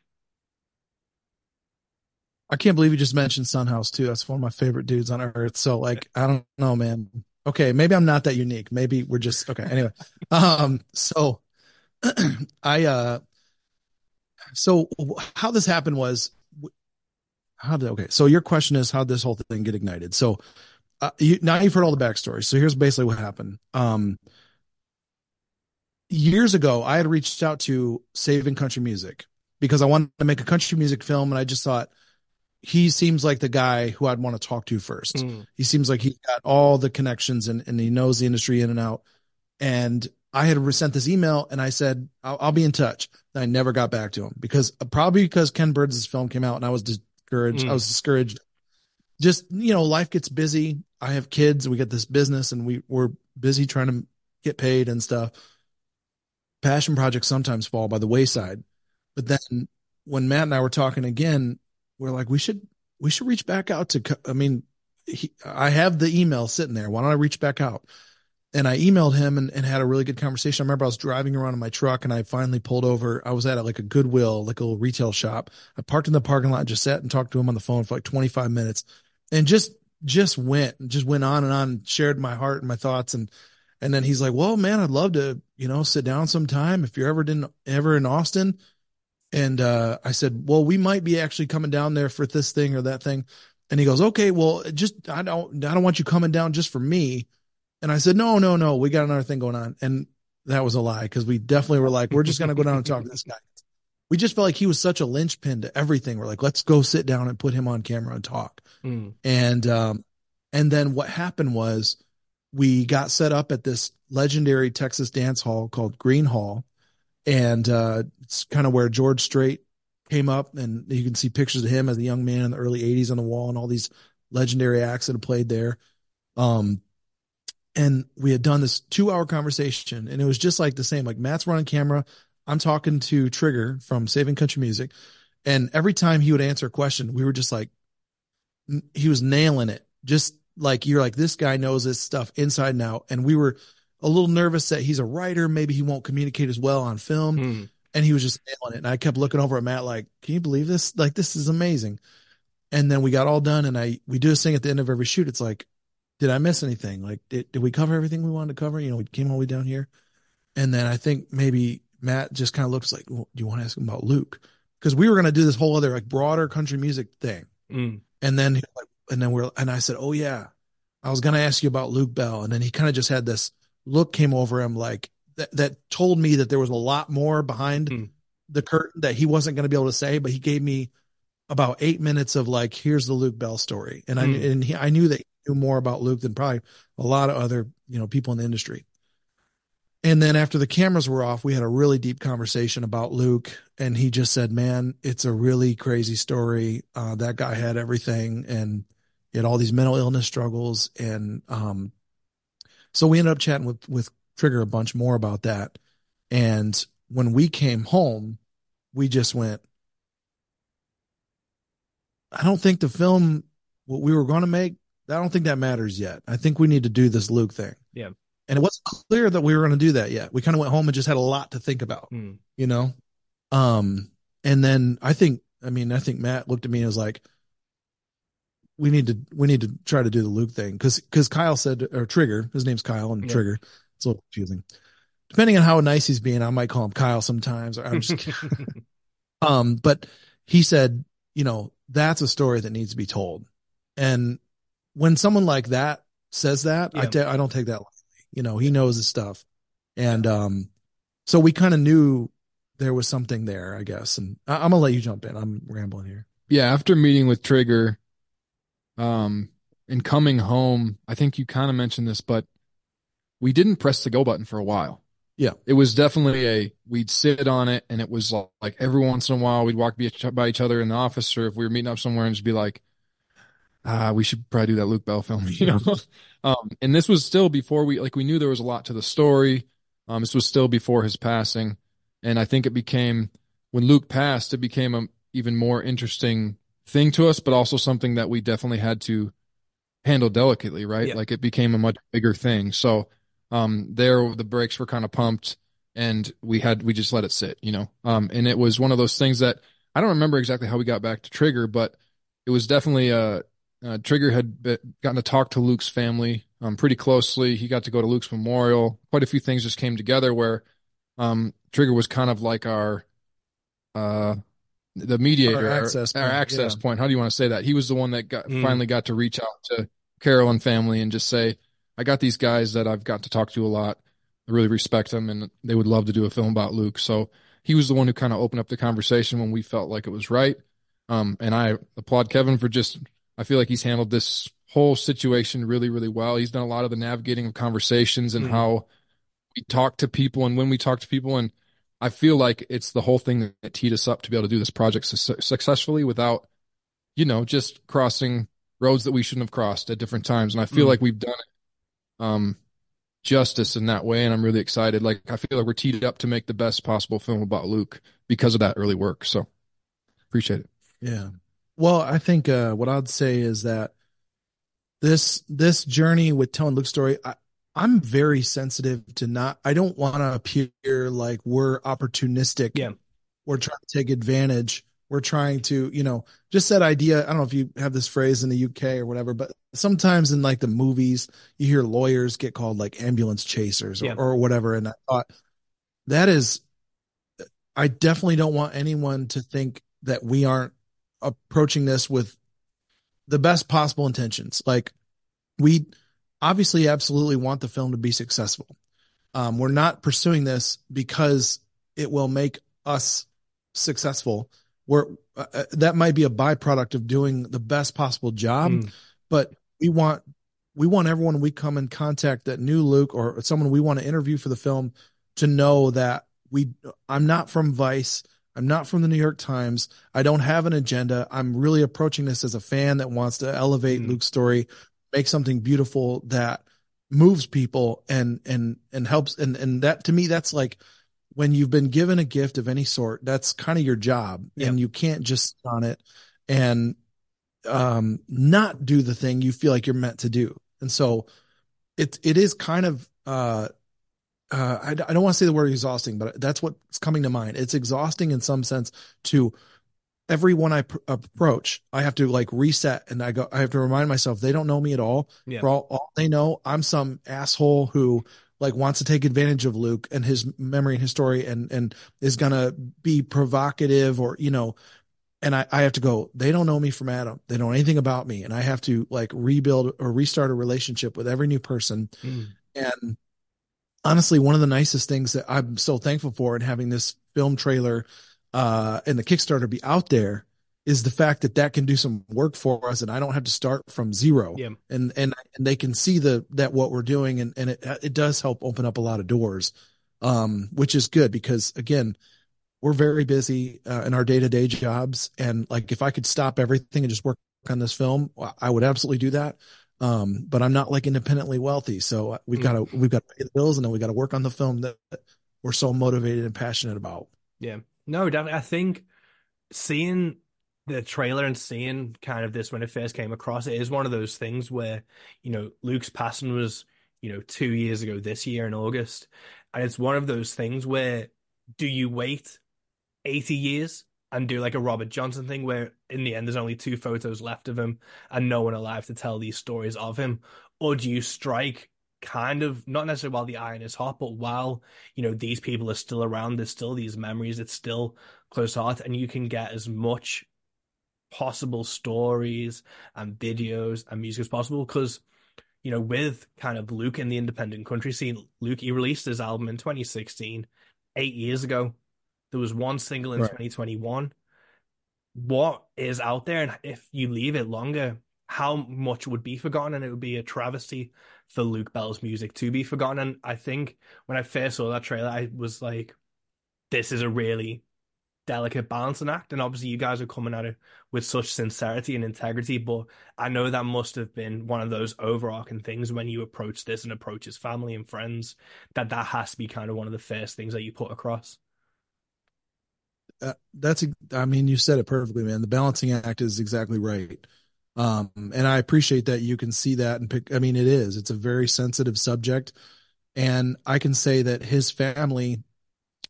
I can't believe you just mentioned Sunhouse too. That's one of my favorite dudes on earth. So like, I don't know, man. Okay. Maybe I'm not that unique. Maybe we're just, okay. Anyway. So so how this happened was so your question is how this whole thing get ignited. So now you've heard all the backstory. So here's basically what happened. Years ago, I had reached out to Saving Country Music because I wanted to make a country music film. And I just thought, he seems like the guy who I'd want to talk to first. Mm. He seems like he's got all the connections and he knows the industry in and out. And I had sent this email and I said, I'll be in touch. And I never got back to him because Ken Burns' film came out and I was discouraged. Mm. I was discouraged. Just, life gets busy. I have kids and we get this business and we're busy trying to get paid and stuff. Passion projects sometimes fall by the wayside. But then when Matt and I were talking again, we're like, we should reach back out to, I have the email sitting there. Why don't I reach back out? And I emailed him and had a really good conversation. I remember I was driving around in my truck and I finally pulled over. I was at a Goodwill, like a little retail shop. I parked in the parking lot, just sat and talked to him on the phone for 25 minutes and just went on and on, shared my heart and my thoughts. And then he's like, well, man, I'd love to, sit down sometime if you're ever in Austin. And I said, well, we might be actually coming down there for this thing or that thing. And he goes, okay, well, just, I don't want you coming down just for me. And I said, no, we got another thing going on. And that was a lie because we definitely were like, we're just going to go down and talk to this guy. We just felt like he was such a linchpin to everything. We're like, let's go sit down and put him on camera and talk. Mm. And then what happened was we got set up at this legendary Texas dance hall called Green Hall. And it's kind of where George Strait came up, and you can see pictures of him as a young man in the early 80s on the wall and all these legendary acts that have played there. And we had done this 2-hour conversation, and it was just like the same, like Matt's running camera. I'm talking to Trigger from Saving Country Music. And every time he would answer a question, we were just like, he was nailing it. Just like, you're like, this guy knows this stuff inside and out. And we were a little nervous that he's a writer. Maybe he won't communicate as well on film. Mm. And he was just nailing it. And I kept looking over at Matt, like, can you believe this? Like, this is amazing. And then we got all done. And we do this thing at the end of every shoot. It's like, did I miss anything? Like, did we cover everything we wanted to cover? We came all the way down here. And then I think maybe Matt just kind of looked like, well, do you want to ask him about Luke? Cause we were going to do this whole other like broader country music thing. Mm. And then I said, oh yeah, I was going to ask you about Luke Bell. And then he kind of just had this look came over him like that told me that there was a lot more behind the curtain that he wasn't going to be able to say, but he gave me about 8 minutes of like, here's the Luke Bell story. And I knew that he knew more about Luke than probably a lot of other, people in the industry. And then after the cameras were off, we had a really deep conversation about Luke, and he just said, man, it's a really crazy story. That guy had everything, and he had all these mental illness struggles. And, so we ended up chatting with Trigger a bunch more about that. And when we came home, we just went, I don't think the film, what we were going to make, I don't think that matters yet. I think we need to do this Luke thing. Yeah. And it wasn't clear that we were going to do that yet. We kind of went home and just had a lot to think about, ? And then I think Matt looked at me and was like, we need to try to do the Luke thing. Cause Kyle said, or Trigger, his name's Kyle and Trigger. It's a little confusing. Depending on how nice he's being, I might call him Kyle sometimes. Or I'm just kidding. But he said, that's a story that needs to be told. And when someone like that says that, I don't take that lightly. He knows his stuff. And, so we kind of knew there was something there, I guess. And I'm gonna let you jump in. I'm rambling here. Yeah. After meeting with Trigger, and coming home, I think you kind of mentioned this, but we didn't press the go button for a while. Yeah. It was definitely we'd sit on it, and it was like every once in a while we'd walk by each other in the office, or if we were meeting up somewhere, and just be like, we should probably do that Luke Bell film, And this was still before we knew there was a lot to the story. This was still before his passing. And I think it became, when Luke passed, it became an even more interesting thing to us, but also something that we definitely had to handle delicately, right? Yeah. Like, it became a much bigger thing. So there the brakes were kind of pumped. and we just let it sit, you know? And it was one of those things that I don't remember exactly how we got back to Trigger, but it was definitely, Trigger had gotten to talk to Luke's family, pretty closely. He got to go to Luke's memorial. Quite a few things just came together where, Trigger was kind of like the mediator, our access point. How do you want to say that? He was the one that finally got to reach out to Carol and family and just say, I got these guys that I've got to talk to a lot. I really respect them, and they would love to do a film about Luke. So he was the one who kind of opened up the conversation when we felt like it was right. And I applaud Kevin for I feel like he's handled this whole situation really, really well. He's done a lot of the navigating of conversations and how we talk to people and when we talk to people. And I feel like it's the whole thing that teed us up to be able to do this project successfully without, just crossing roads that we shouldn't have crossed at different times. And I feel like we've done it justice in that way. And I'm really excited. Like, I feel like we're teed up to make the best possible film about Luke because of that early work. So appreciate it. Yeah. Well, I think what I'd say is that this journey with telling Luke's story, I'm very sensitive to I don't want to appear like we're opportunistic. Yeah. We're trying to take advantage. We're trying to, just that idea. I don't know if you have this phrase in the UK or whatever, but sometimes in like the movies, you hear lawyers get called like ambulance chasers or whatever. And I thought I definitely don't want anyone to think that we aren't approaching this with the best possible intentions. Like, we obviously absolutely want the film to be successful. We're not pursuing this because it will make us successful. That might be a byproduct of doing the best possible job, but we want everyone we come in contact that knew Luke or someone we want to interview for the film to know that I'm not from Vice. I'm not from the New York Times. I don't have an agenda. I'm really approaching this as a fan that wants to elevate Luke's story, make something beautiful that moves people and helps. And that, to me, that's like when you've been given a gift of any sort, that's kind of your job, and you can't just sit on it and not do the thing you feel like you're meant to do. And so it is kind of, I don't want to say the word exhausting, but that's what's coming to mind. It's exhausting in some sense to everyone I approach. I have to like reset, and I have to remind myself, they don't know me at all. Yeah. For all they know, I'm some asshole who like wants to take advantage of Luke and his memory and his story and is going to be provocative or, and I have to go, they don't know me from Adam. They don't know anything about me. And I have to like rebuild or restart a relationship with every new person. And honestly, one of the nicest things that I'm so thankful for in having this film trailer and the Kickstarter be out there is the fact that can do some work for us, and I don't have to start from zero. Yeah. And they can see that what we're doing, and it does help open up a lot of doors, which is good because, again, we're very busy in our day-to-day jobs, and like if I could stop everything and just work on this film, I would absolutely do that. But I'm not like independently wealthy. So we've got to pay the bills, and then we got to work on the film that we're so motivated and passionate about. Yeah, no, definitely. I think seeing the trailer and seeing kind of this when it first came across, it is one of those things where, Luke's passing was, 2 years ago this year in August. And it's one of those things where, do you wait 80 years and do like a Robert Johnson thing where in the end there's only two photos left of him and no one alive to tell these stories of him? Or do you strike kind of, not necessarily while the iron is hot, but while, these people are still around, there's still these memories, it's still close to heart, and you can get as much possible stories and videos and music as possible? Because, with kind of Luke in the independent country scene, Luke, he released his album in 2016, 8 years ago. There was one single in 2021. What is out there? And if you leave it longer, how much would be forgotten? And it would be a travesty for Luke Bell's music to be forgotten. And I think when I first saw that trailer, I was like, this is a really delicate balancing act. And obviously you guys are coming at it with such sincerity and integrity, but I know that must have been one of those overarching things when you approach this and approach his family and friends, that has to be kind of one of the first things that you put across. You said it perfectly, man. The balancing act is exactly right. And I appreciate that you can see that and pick. I mean, it's a very sensitive subject, and I can say that his family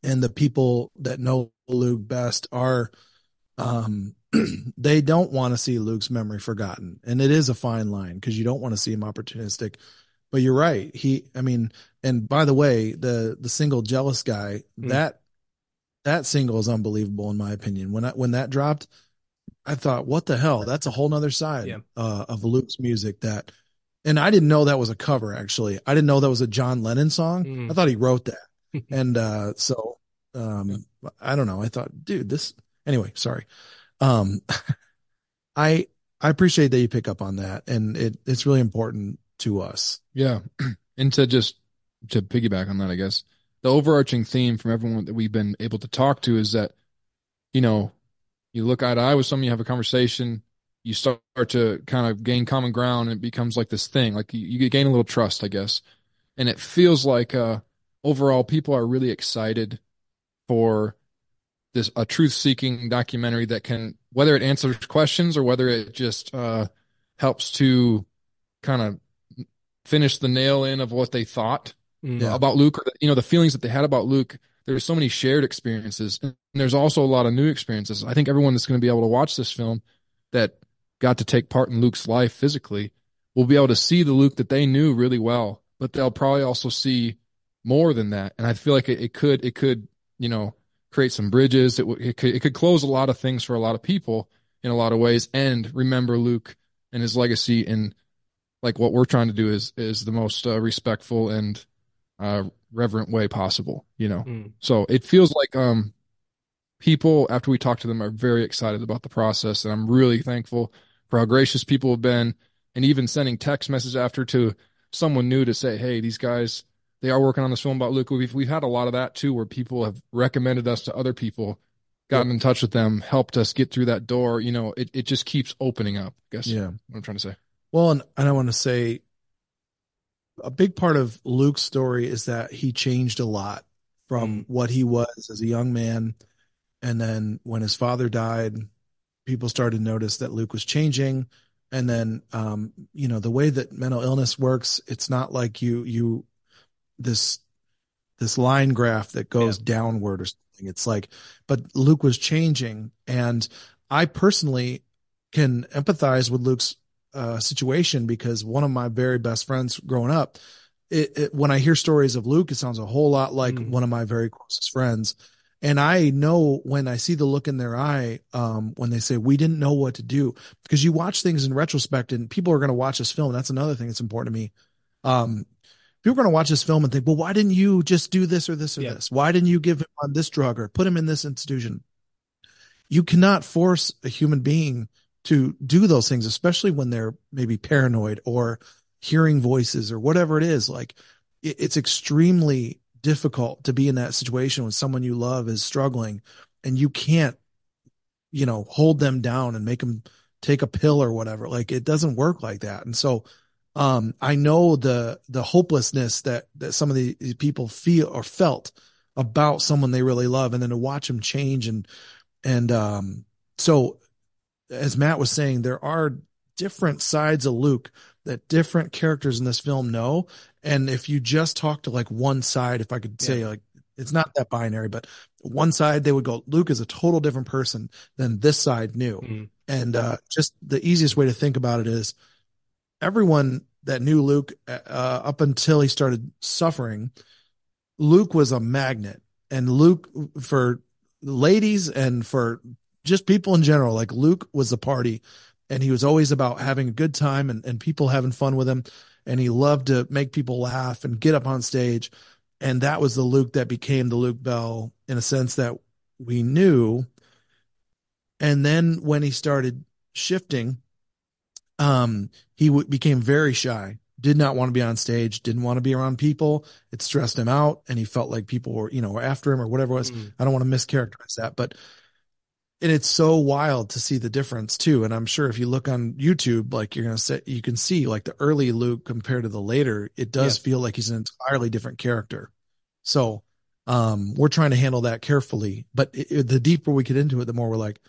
and the people that know Luke best are, they don't want to see Luke's memory forgotten. And it is a fine line because you don't want to see him opportunistic, but you're right. And by the way, the single Jealous Guy, that single is unbelievable in my opinion. When that dropped, I thought, what the hell? That's a whole nother side of Luke's music that, and I didn't know that was a cover. Actually, I didn't know that was a John Lennon song. I thought he wrote that. And I don't know. I thought, dude, anyway, sorry. I appreciate that you pick up on that, and it's really important to us. Yeah. And to piggyback on that, I guess the overarching theme from everyone that we've been able to talk to is that, you look eye to eye with someone, you have a conversation, you start to kind of gain common ground, and it becomes like this thing, like you gain a little trust, I guess. And it feels like, overall people are really excited for this, a truth-seeking documentary that can, whether it answers questions or whether it just helps to kind of finish the nail in of what they thought about Luke, or the feelings that they had about Luke. There's so many shared experiences, and there's also a lot of new experiences. I think everyone that's going to be able to watch this film that got to take part in Luke's life physically will be able to see the Luke that they knew really well, but they'll probably also see more than that. And I feel like it could create some bridges. It could close a lot of things for a lot of people in a lot of ways, and remember Luke and his legacy. And like what we're trying to do is the most respectful and reverent way possible, So it feels like people, after we talk to them, are very excited about the process. And I'm really thankful for how gracious people have been, and even sending text messages after to someone new to say, hey, these guys, they are working on this film about Luke. We've had a lot of that too, where people have recommended us to other people, gotten in touch with them, helped us get through that door. It just keeps opening up, I guess. Yeah. What I'm trying to say. Well, and I want to say a big part of Luke's story is that he changed a lot from what he was as a young man. And then when his father died, people started to notice that Luke was changing. And then, the way that mental illness works, it's not like you this line graph that goes downward or something. It's like, but Luke was changing. And I personally can empathize with Luke's situation, because one of my very best friends growing up, when I hear stories of Luke, it sounds a whole lot like one of my very closest friends. And I know when I see the look in their eye, when they say, we didn't know what to do, because you watch things in retrospect, and people are going to watch this film. That's another thing that's important to me. People are going to watch this film and think, well, why didn't you just do this or this or this? Why didn't you give him on this drug or put him in this institution? You cannot force a human being to do those things, especially when they're maybe paranoid or hearing voices or whatever it is. Like, it's extremely difficult to be in that situation when someone you love is struggling, and you can't, hold them down and make them take a pill or whatever. Like, it doesn't work like that. And so, I know the hopelessness that some of these people feel or felt about someone they really love, and then to watch them change. And so, as Matt was saying, there are different sides of Luke that different characters in this film know. And if you just talk to like one side, if I could say, like, it's not that binary, but one side, they would go, Luke is a total different person than this side knew. And just the easiest way to think about it is, everyone that knew Luke up until he started suffering, Luke was a magnet, and Luke for ladies and for just people in general. Like, Luke was a party, and he was always about having a good time and people having fun with him. And he loved to make people laugh and get up on stage. And that was the Luke that became the Luke Bell, in a sense, that we knew. And then when he started shifting, he became very shy, did not want to be on stage, didn't want to be around people. It stressed him out, and he felt like people were, were after him or whatever it was. I don't want to mischaracterize that, but it's so wild to see the difference too. And I'm sure if you look on YouTube, like, you can see like the early Luke compared to the later, it does feel like he's an entirely different character. So, we're trying to handle that carefully, but the deeper we get into it, the more we're like,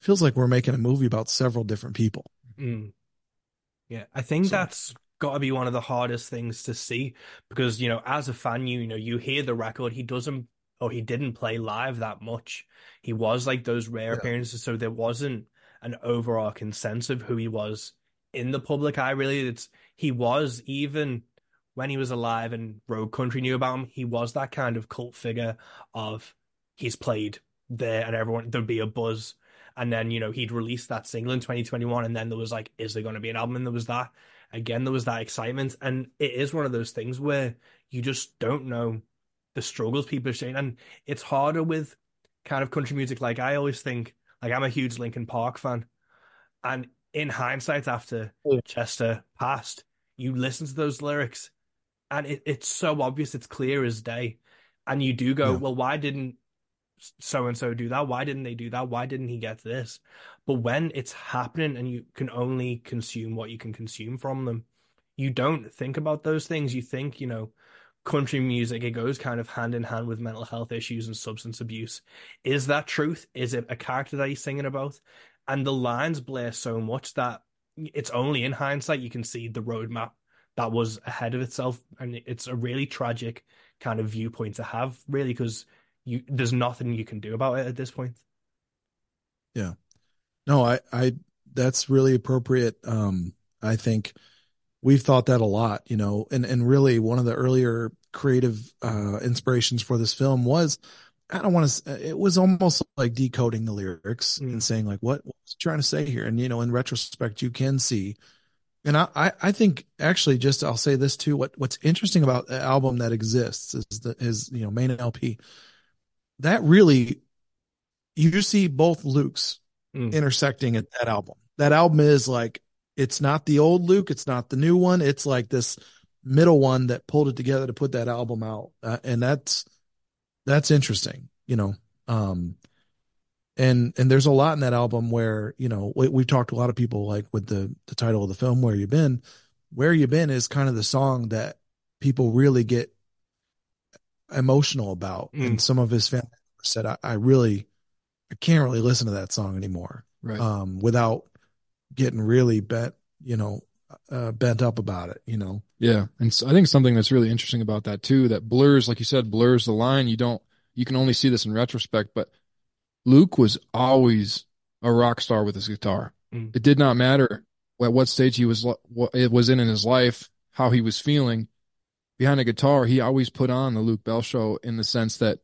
feels like we're making a movie about several different people. Yeah, I think that's got to be one of the hardest things to see, because, as a fan, you hear the record, he doesn't or he didn't play live that much. He was like those rare appearances, so there wasn't an overarching sense of who he was in the public eye, really. He was, even when he was alive and Rogue Country knew about him, he was that kind of cult figure of he's played there and everyone, there'd be a buzz. And then, you know, he'd released that single in 2021, and then there was like, is there going to be an album? And there was that. Again, there was that excitement. And it is one of those things where you just don't know the struggles people are saying. And it's harder with kind of country music. Like, I always think, like, I'm a huge Linkin Park fan. And in hindsight, after Chester passed, you listen to those lyrics and it's so obvious, it's clear as day. And you do go, well, why didn't so-and-so do that? Why didn't they do that? Why didn't he get this? But when it's happening and you can only consume what you can consume from them, you don't think about those things. You think, you know, country music, it goes kind of hand in hand with mental health issues and substance abuse. Is that truth? Is it a character that he's singing about? And the lines blur so much that it's only in hindsight you can see the roadmap that was ahead of itself. And it's a really tragic kind of viewpoint to have, really, because there's nothing you can do about it at this point. Yeah. No, I that's really appropriate. I think we've thought that a lot, you know, and really one of the earlier creative inspirations for this film was, it was almost like decoding the lyrics and saying like, what was he trying to say here? And, you know, in retrospect, you can see, and I think actually just, I'll say this too, what's interesting about the album that exists is his main LP. That really, you see both Lukes intersecting at that album. That album is like, it's not the old Luke, it's not the new one. It's like this middle one that pulled it together to put that album out. And that's interesting, you know? And there's a lot in that album where, you know, we've talked to a lot of people, like with the title of the film, Where You Been is kind of the song that people really get emotional about, and some of his family said, I can't really listen to that song anymore, right? Without getting really bent up about it, you know? Yeah. And so I think something that's really interesting about that too, that blurs, like you said, blurs the line. You can only see this in retrospect, but Luke was always a rock star with his guitar. It did not matter at what stage he was, in his life, how he was feeling. Behind a guitar, he always put on the Luke Bell show, in the sense that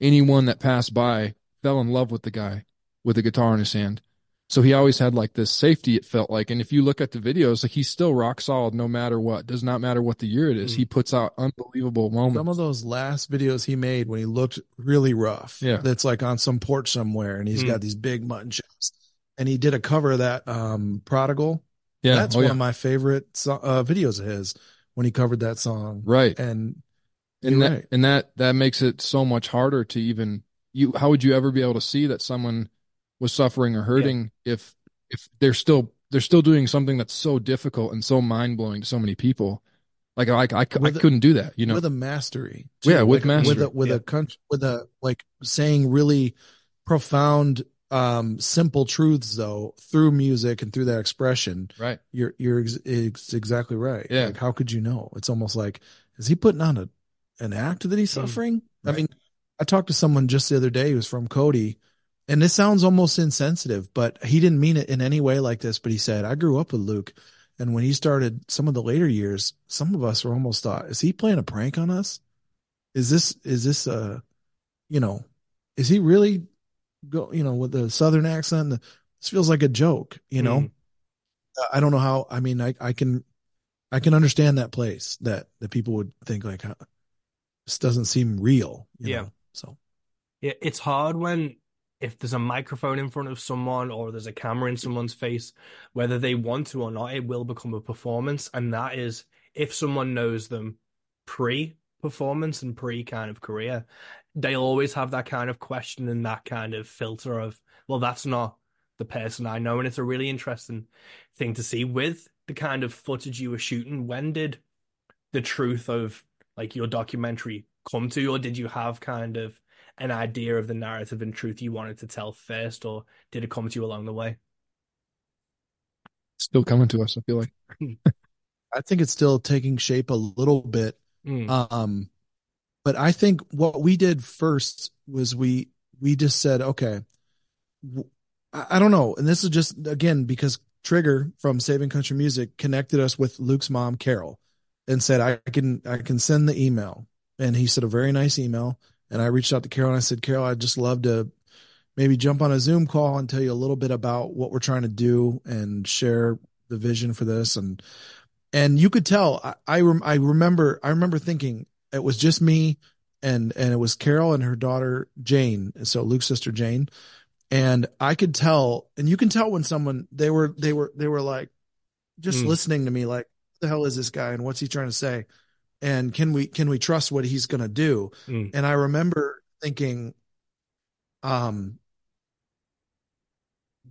anyone that passed by fell in love with the guy with a guitar in his hand. So he always had like this safety, it felt like. And if you look at the videos, like he's still rock solid no matter what. Does not matter what the year it is. He puts out unbelievable moments. Some of those last videos he made when he looked really rough. Yeah. That's like on some porch somewhere and he's got these big mutton chops. And he did a cover of that Prodigal. Yeah. That's one of my favorite videos of his, when he covered that song. Right. And that makes it so much harder to even, how would you ever be able to see that someone was suffering or hurting if they're still doing something that's so difficult and so mind blowing to so many people. Like I couldn't do that, you know, with a mastery. Too. Yeah. With like, mastery. With saying really profound, simple truths though, through music and through that expression, right? It's exactly right. Yeah. Like, how could you know? It's almost like, is he putting on an act that he's suffering? Right. I mean, I talked to someone just the other day who was from Cody, and this sounds almost insensitive, but he didn't mean it in any way like this, but he said, I grew up with Luke. And when he started some of the later years, some of us were almost thought, is he playing a prank on us? Is he really, with the Southern accent, this feels like a joke, you know? I don't know how, I mean, I can understand that place that people would think like, huh, this doesn't seem real. You know? So. Yeah. It's hard when, if there's a microphone in front of someone or there's a camera in someone's face, whether they want to or not, it will become a performance. And that is, if someone knows them pre-performance and pre-kind of career, they'll always have that kind of question and that kind of filter of, well, that's not the person I know. And it's a really interesting thing to see with the kind of footage you were shooting. When did the truth of like your documentary come to you, or did you have kind of an idea of the narrative and truth you wanted to tell first, or did it come to you along the way? Still coming to us, I feel like. I think it's still taking shape a little bit. But I think what we did first was we just said, okay, I don't know. And this is just, again, because Trigger from Saving Country Music connected us with Luke's mom, Carol, and said, I can send the email. And he said a very nice email. And I reached out to Carol and I said, Carol, I'd just love to maybe jump on a Zoom call and tell you a little bit about what we're trying to do and share the vision for this. And you could tell, I remember thinking it was just me and it was Carol and her daughter, Jane. And so Luke's sister, Jane. And I could tell, and you can tell when someone, they were like, just listening to me, like, what the hell is this guy? And what's he trying to say? And can we trust what he's going to do? And I remember thinking,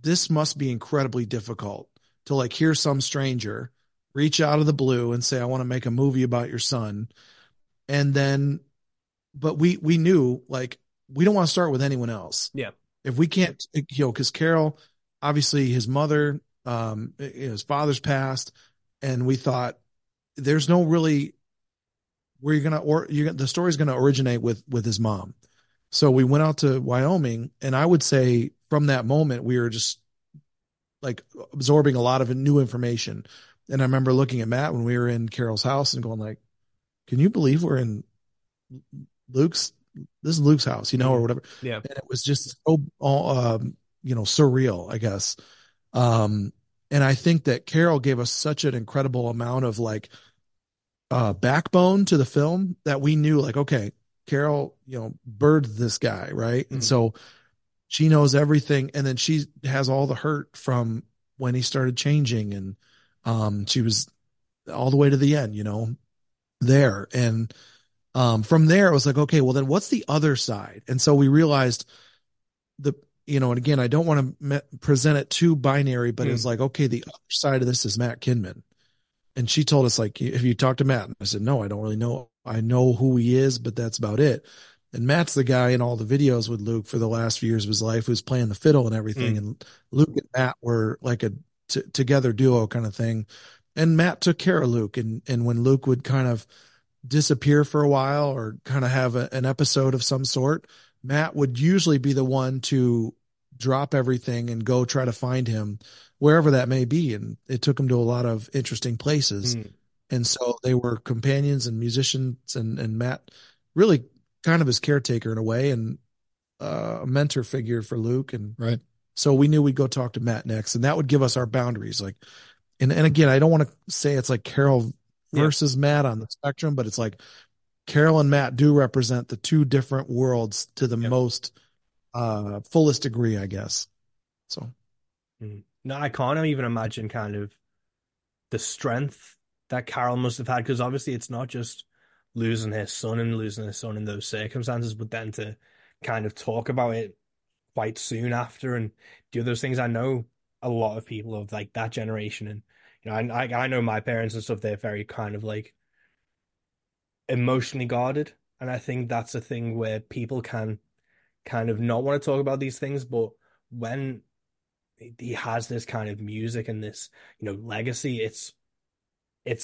this must be incredibly difficult to like hear some stranger reach out of the blue and say, I want to make a movie about your son. And then, but we knew, like, we don't want to start with anyone else. Yeah. If we can't, you know, because Carol, obviously his mother, his father's passed, and we thought there's no really where the story's gonna originate with his mom. So we went out to Wyoming, and I would say from that moment we were just like absorbing a lot of new information. And I remember looking at Matt when we were in Carol's house and going like, "Can you believe we're in Luke's? This is Luke's house, you know," or whatever. Yeah. And it was just so, you know, surreal, I guess. And I think that Carol gave us such an incredible amount of like backbone to the film that we knew, like, okay, Carol, you know, birthed this guy, right? Mm-hmm. And so she knows everything. And then she has all the hurt from when he started changing. And she was all the way to the end, you know, there. And from there, it was like, okay, well then what's the other side? And so we realized you know, and again, I don't want to present it too binary, but it's like, okay, the other side of this is Matt Kinman. And she told us, like, if you talk to Matt, and I said, no, I don't really know. I know who he is, but that's about it. And Matt's the guy in all the videos with Luke for the last few years of his life, who's playing the fiddle and everything. And Luke and Matt were like a together duo kind of thing. And Matt took care of Luke. And when Luke would kind of disappear for a while or kind of have an episode of some sort, Matt would usually be the one to drop everything and go try to find him wherever that may be. And it took him to a lot of interesting places. And so they were companions and musicians, and Matt really kind of his caretaker in a way, and a mentor figure for Luke. And right. So we knew we'd go talk to Matt next, and that would give us our boundaries. Like, and again, I don't want to say it's like Carol versus Matt on the spectrum, but it's like Carol and Matt do represent the two different worlds to the most fullest degree, I guess. So no, I can't even imagine kind of the strength that Carol must have had, because obviously it's not just losing his son in those circumstances, but then to kind of talk about it quite soon after and do those things. I know a lot of people of like that generation, and you know, I know my parents and stuff, they're very kind of like emotionally guarded. And I think that's a thing where people can kind of not want to talk about these things. But when he has this kind of music and this, you know, legacy, it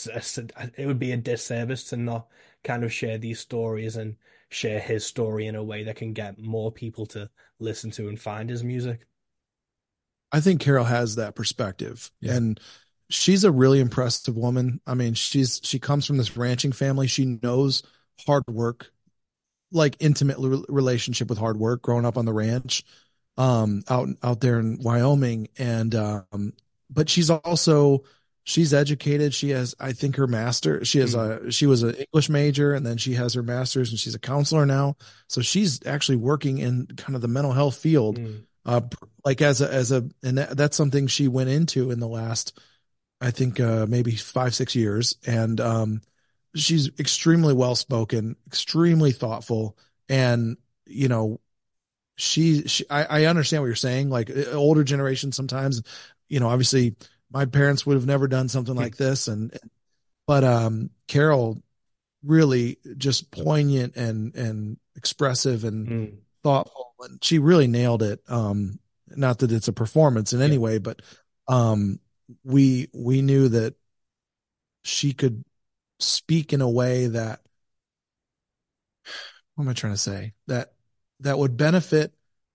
would be a disservice to not kind of share these stories and share his story in a way that can get more people to listen to and find his music. I think Carol has that perspective. Yeah. And she's a really impressive woman. I mean, she comes from this ranching family. She knows hard work, like intimate relationship with hard work, growing up on the ranch, out there in Wyoming. And, but she's educated. She has, I think, her master, she was an English major, and then she has her master's, and she's a counselor now. So she's actually working in kind of the mental health field, like and that's something she went into in the last, I think, maybe 5-6 years. And she's extremely well-spoken, extremely thoughtful. And, you know, I understand what you're saying, like older generation sometimes, you know, obviously my parents would have never done something like this. But Carol really just poignant and expressive and thoughtful. And she really nailed it. Not that it's a performance in any way, but we knew that she could speak in a way that what am I trying to say? That would benefit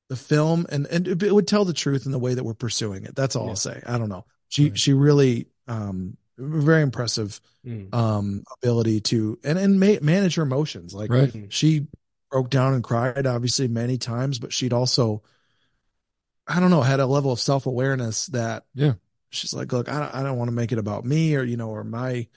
the film, and it would tell the truth in the way that we're pursuing it. That's all I'll say. I don't know. She really, very impressive ability to and manage her emotions. Like she broke down and cried obviously many times, but she'd also, I don't know, had a level of self-awareness that she's like, look, I don't want to make it about me or, you know, or my,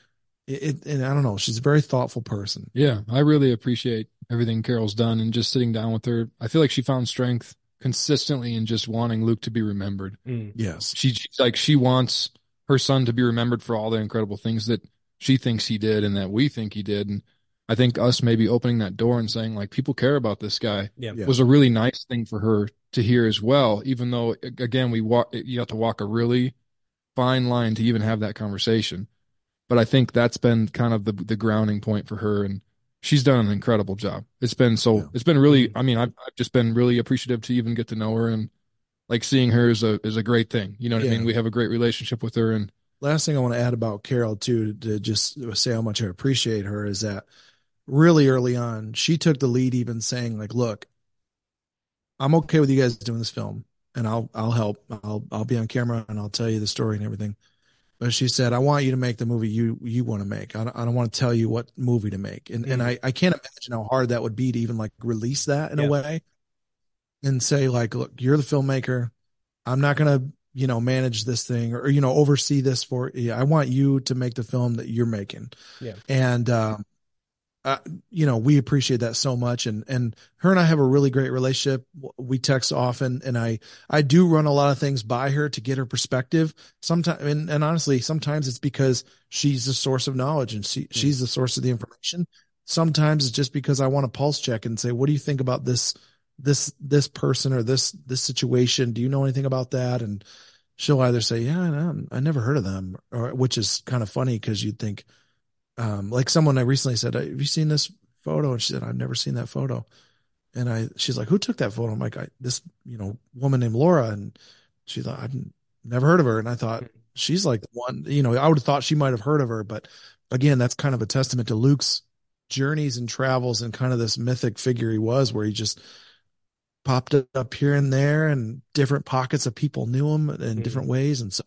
and I don't know. She's a very thoughtful person. Yeah. I really appreciate everything Carol's done, and just sitting down with her, I feel like she found strength consistently in just wanting Luke to be remembered. Yes. She wants her son to be remembered for all the incredible things that she thinks he did and that we think he did. And I think us maybe opening that door and saying like, people care about this guy was a really nice thing for her to hear as well. Even though, again, you have to walk a really fine line to even have that conversation. But I think that's been kind of the grounding point for her. And she's done an incredible job. It's been really, I mean, I've just been really appreciative to even get to know her, and like seeing her is a great thing. You know what I mean? We have a great relationship with her. And last thing I want to add about Carol too, to just say how much I appreciate her, is that really early on, she took the lead, even saying like, look, I'm okay with you guys doing this film, and I'll help. I'll be on camera and I'll tell you the story and everything. But she said, I want you to make the movie you want to make. I don't want to tell you what movie to make. And I can't imagine how hard that would be to even like release that in a way and say like, look, you're the filmmaker. I'm not going to, you know, manage this thing or, you know, oversee this for, I want you to make the film that you're making. Yeah. And, you know, we appreciate that so much. And her and I have a really great relationship. We text often, and I do run a lot of things by her to get her perspective sometimes. And honestly, sometimes it's because she's the source of knowledge and she's the source of the information. Sometimes it's just because I want to pulse check and say, what do you think about this person or this situation? Do you know anything about that? And she'll either say, yeah, I never heard of them, or, which is kind of funny, because you'd think, like someone I recently said, have you seen this photo? And she said, I've never seen that photo. And she's like, who took that photo? I'm like, this, you know, woman named Laura. And she thought, I've never heard of her. And I thought, she's like the one, you know, I would have thought she might've heard of her. But again, that's kind of a testament to Luke's journeys and travels and kind of this mythic figure he was, where he just popped up here and there, and different pockets of people knew him in different ways. And so,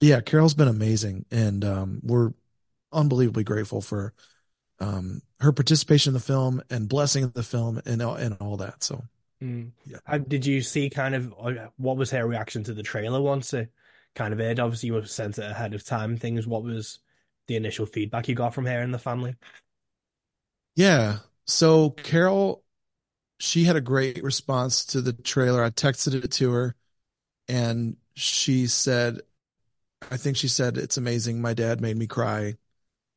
yeah, Carol's been amazing. And we're unbelievably grateful for her participation in the film and blessing of the film and all that. So Did you see kind of what was her reaction to the trailer once it kind of aired? Obviously you were sent it ahead of time, things. What was the initial feedback you got from her and the family? Yeah, so Carol, she had a great response to the trailer. I texted it to her, and she said it's amazing, my dad made me cry.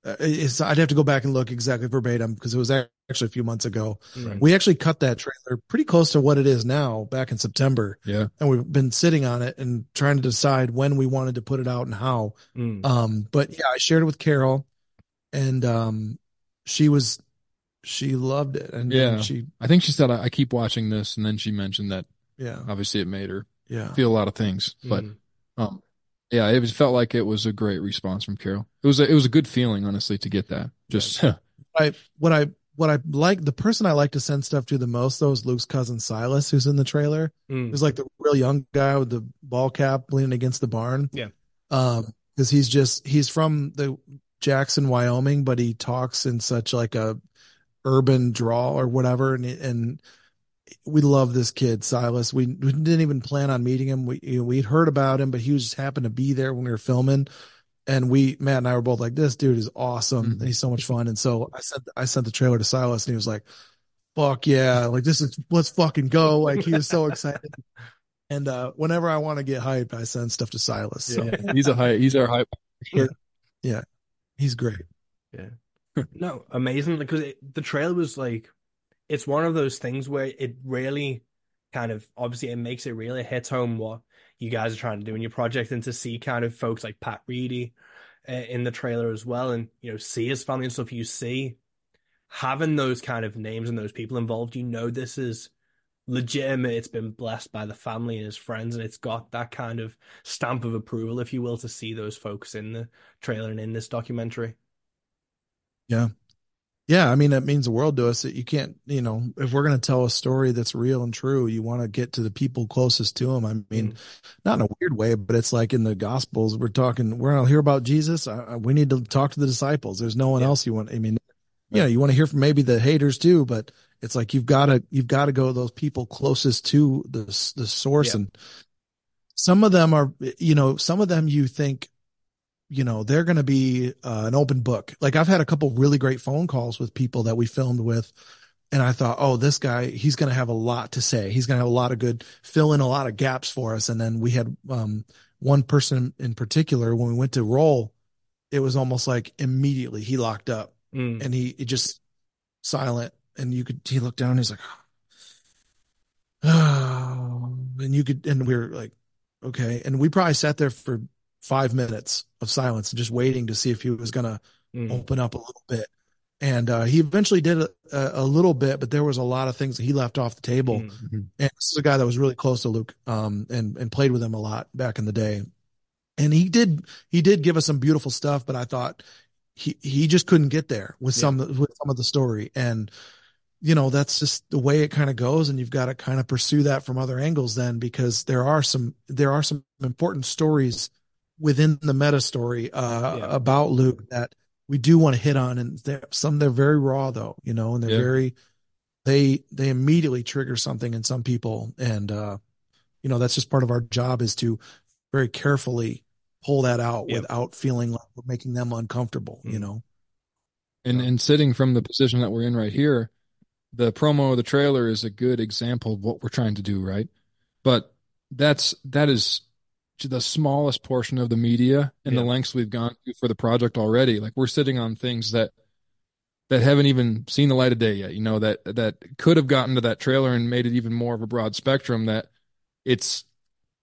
I'd have to go back and look exactly verbatim, because it was actually a few months ago. Right. We actually cut that trailer pretty close to what it is now back in September. Yeah. And we've been sitting on it and trying to decide when we wanted to put it out and how. But yeah, I shared it with Carol, and she loved it. And I think she said, I keep watching this. And then she mentioned that, obviously it made her feel a lot of things, but, yeah, it felt like it was a great response from Carol. It was a good feeling, honestly, to get that. Just what I like, the person I like to send stuff to the most, though, is Luke's cousin Silas, who's in the trailer. Who's like the real young guy with the ball cap leaning against the barn. Yeah, because he's from the Jackson, Wyoming, but he talks in such like a urban drawl or whatever, and we love this kid, Silas. We didn't even plan on meeting him. We'd heard about him, but he just happened to be there when we were filming. And Matt and I were both like, this dude is awesome. And he's so much fun. And so I sent the trailer to Silas, and he was like, fuck yeah. Like, let's fucking go. Like, he was so excited. And whenever I want to get hype, I send stuff to Silas. So. Yeah, he's our hype. Yeah. He's great. Yeah. No, amazing. Because the trailer was like, it's one of those things where it really kind of, obviously it makes it really hits home what you guys are trying to do in your project, and to see kind of folks like Pat Reedy in the trailer as well. And, you know, see his family and stuff, you see having those kind of names and those people involved, you know, this is legitimate. It's been blessed by the family and his friends, and it's got that kind of stamp of approval, if you will, to see those folks in the trailer and in this documentary. Yeah. Yeah, I mean, it means the world to us that you can't, you know, if we're going to tell a story that's real and true, you want to get to the people closest to them. I mean, not in a weird way, but it's like in the Gospels, we're going to hear about Jesus. We need to talk to the disciples. There's no one else you want. I mean, yeah, you want to hear from maybe the haters too, but it's like, you've got to go to those people closest to the source. Yeah. And some of them are, you know, some of them you think, you know, they're going to be an open book. Like I've had a couple really great phone calls with people that we filmed with. And I thought, oh, this guy, he's going to have a lot to say. He's going to have a lot of good, fill in a lot of gaps for us. And then we had one person in particular, when we went to roll, it was almost like immediately he locked up and he just silent. And he looked down, he's like, oh, and we were like, okay. And we probably sat there for 5 minutes of silence, just waiting to see if he was going to open up a little bit. And he eventually did a little bit, but there was a lot of things that he left off the table. Mm-hmm. And this is a guy that was really close to Luke and played with him a lot back in the day. And he did give us some beautiful stuff, but I thought he just couldn't get there with some of the story. And, you know, that's just the way it kind of goes. And you've got to kind of pursue that from other angles then, because there are some important stories within the meta story about Luke that we do want to hit on. And they're very raw though, you know, and they're they immediately trigger something in some people. And, you know, that's just part of our job is to very carefully pull that out without feeling like we're making them uncomfortable, you know? And sitting from the position that we're in right here, the promo, the trailer is a good example of what we're trying to do. Right. But that is the smallest portion of the media and the lengths we've gone to for the project already. Like we're sitting on things that haven't even seen the light of day yet, you know, that could have gotten to that trailer and made it even more of a broad spectrum that it's,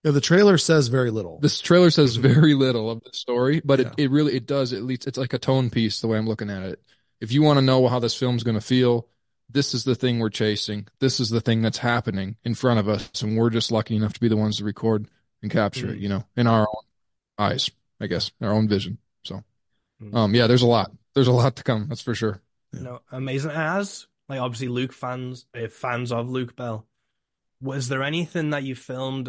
yeah, the trailer says very little. This trailer says very little of the story, but it really does. At least it's like a tone piece, the way I'm looking at it. If you want to know how this film's going to feel, this is the thing we're chasing. This is the thing that's happening in front of us. And we're just lucky enough to be the ones to record and capture it, you know, in our own eyes, I guess, our own vision. So, there's a lot to come. That's for sure. Yeah. No, amazing. As like, obviously Luke fans of Luke Bell, was there anything that you filmed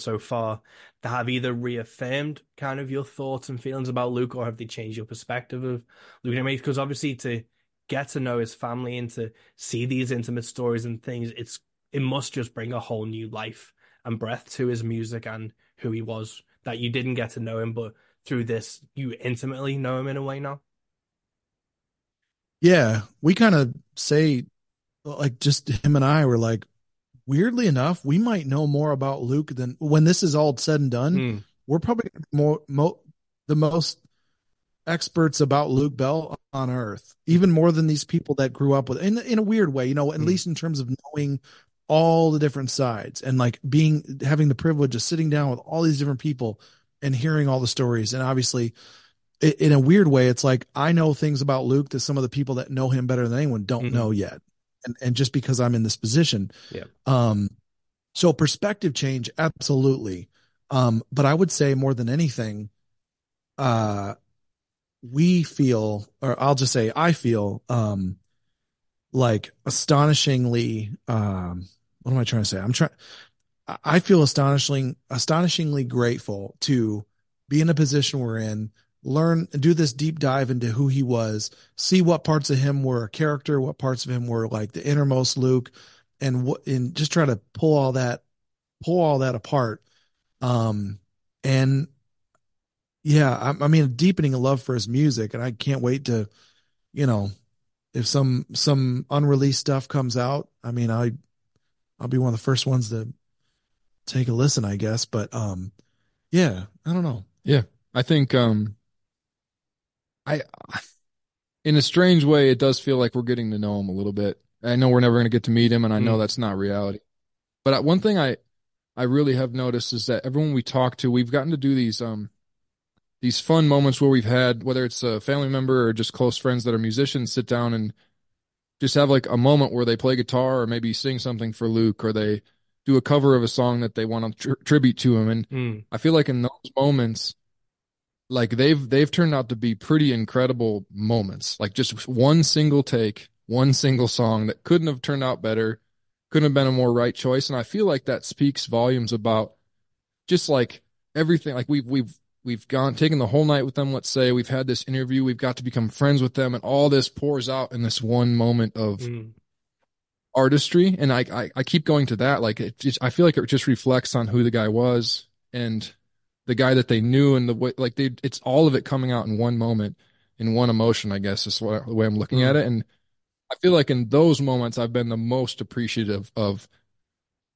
so far that have either reaffirmed kind of your thoughts and feelings about Luke, or have they changed your perspective of Luke? I mean, because obviously to get to know his family and to see these intimate stories and things, it must just bring a whole new life and breath to his music and who he was, that you didn't get to know him, but through this, you intimately know him in a way now. Yeah. We kind of say, like, just him and I were like, weirdly enough, we might know more about Luke than when this is all said and done. We're probably the most experts about Luke Bell on earth, even more than these people that grew up with in a weird way, you know, at least in terms of knowing all the different sides and like having the privilege of sitting down with all these different people and hearing all the stories. And obviously in a weird way, it's like, I know things about Luke that some of the people that know him better than anyone don't know yet. And just because I'm in this position. Yeah. So perspective change. Absolutely. But I would say more than anything, we feel, or I'll just say, I feel, like astonishingly, what am I trying to say? I feel astonishingly grateful to be in a position we're in, learn, do this deep dive into who he was, see what parts of him were a character, what parts of him were like the innermost Luke, and just try to pull all that apart. And yeah, I mean, deepening a love for his music, and I can't wait to, you know, if some unreleased stuff comes out, I mean, I'll be one of the first ones to take a listen, I guess. But yeah, I don't know. Yeah, I think I in a strange way, it does feel like we're getting to know him a little bit. I know we're never going to get to meet him, and I know that's not reality. But one thing I really have noticed is that everyone we talk to, we've gotten to do these fun moments where we've had, whether it's a family member or just close friends that are musicians, sit down and just have like a moment where they play guitar or maybe sing something for Luke, or they do a cover of a song that they want to tribute to him. And I feel like in those moments, like they've turned out to be pretty incredible moments. Like just one single take, one single song that couldn't have turned out better, couldn't have been a more right choice. And I feel like that speaks volumes about just like everything. Like we've gone, taken the whole night with them. Let's say we've had this interview, we've got to become friends with them, and all this pours out in this one moment of artistry. And I keep going to that. Like it just, I feel like it just reflects on who the guy was and the guy that they knew, and the way, like they, it's all of it coming out in one moment, in one emotion, I guess is what, the way I'm looking at it. And I feel like in those moments, I've been the most appreciative of,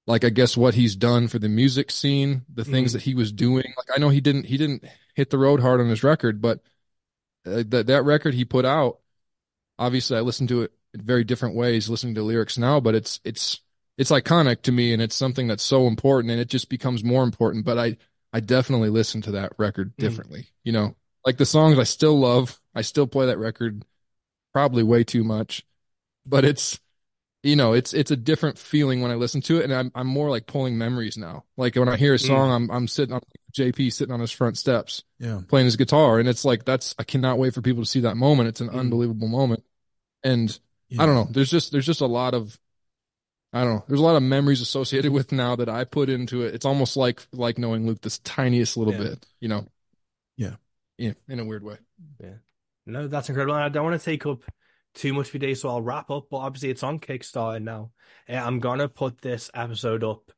like, I guess what he's done for the music scene, the things that he was doing. Like, I know he didn't hit the road hard on his record, but that record he put out, obviously I listened to it in very different ways, listening to lyrics now, but it's iconic to me, and it's something that's so important, and it just becomes more important. But I definitely listen to that record differently, you know, like the songs I still love. I still play that record probably way too much, but it's, you know, it's a different feeling when I listen to it. And I'm more like pulling memories now. Like when I hear a song, I'm JP sitting on his front steps playing his guitar. And it's like, I cannot wait for people to see that moment. It's an unbelievable moment. And I don't know, there's just a lot of, I don't know, there's a lot of memories associated with now that I put into it. It's almost like knowing Luke this tiniest little bit, you know? Yeah. In a weird way. Yeah. No, that's incredible. And I don't want to take up too much of your day, so I'll wrap up. But obviously it's on Kickstarter now. I'm going to put this episode up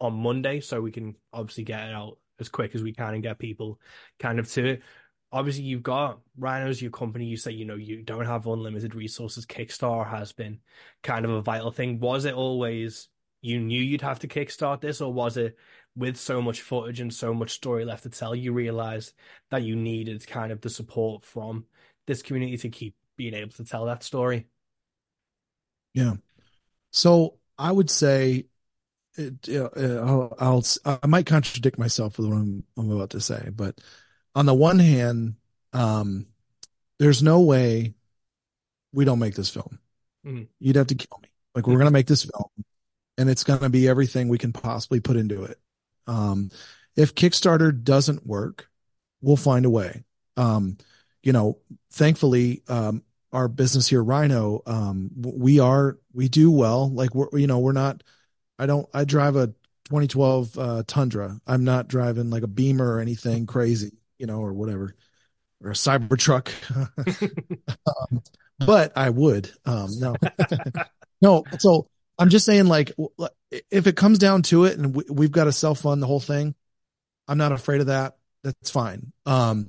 on Monday, so we can obviously get it out as quick as we can and get people kind of to it. Obviously you've got Rhino's, your company, you say, you know, you don't have unlimited resources. Kickstarter has been kind of a vital thing. Was it always you knew you'd have to kickstart this, or was it with so much footage and so much story left to tell, you realized that you needed kind of the support from this community to keep being able to tell that story? Yeah. So I would say, I might contradict myself with what I'm about to say, but on the one hand, there's no way we don't make this film. You'd have to kill me. Like, we're going to make this film, and it's going to be everything we can possibly put into it. If Kickstarter doesn't work, we'll find a way. You know, thankfully, our business here, Rhino, we do well. Like, I drive a 2012 Tundra. I'm not driving like a Beamer or anything crazy, you know, or whatever, or a Cybertruck. But I would. No. So I'm just saying, like, if it comes down to it and we've got to self-fund the whole thing, I'm not afraid of that. That's fine. I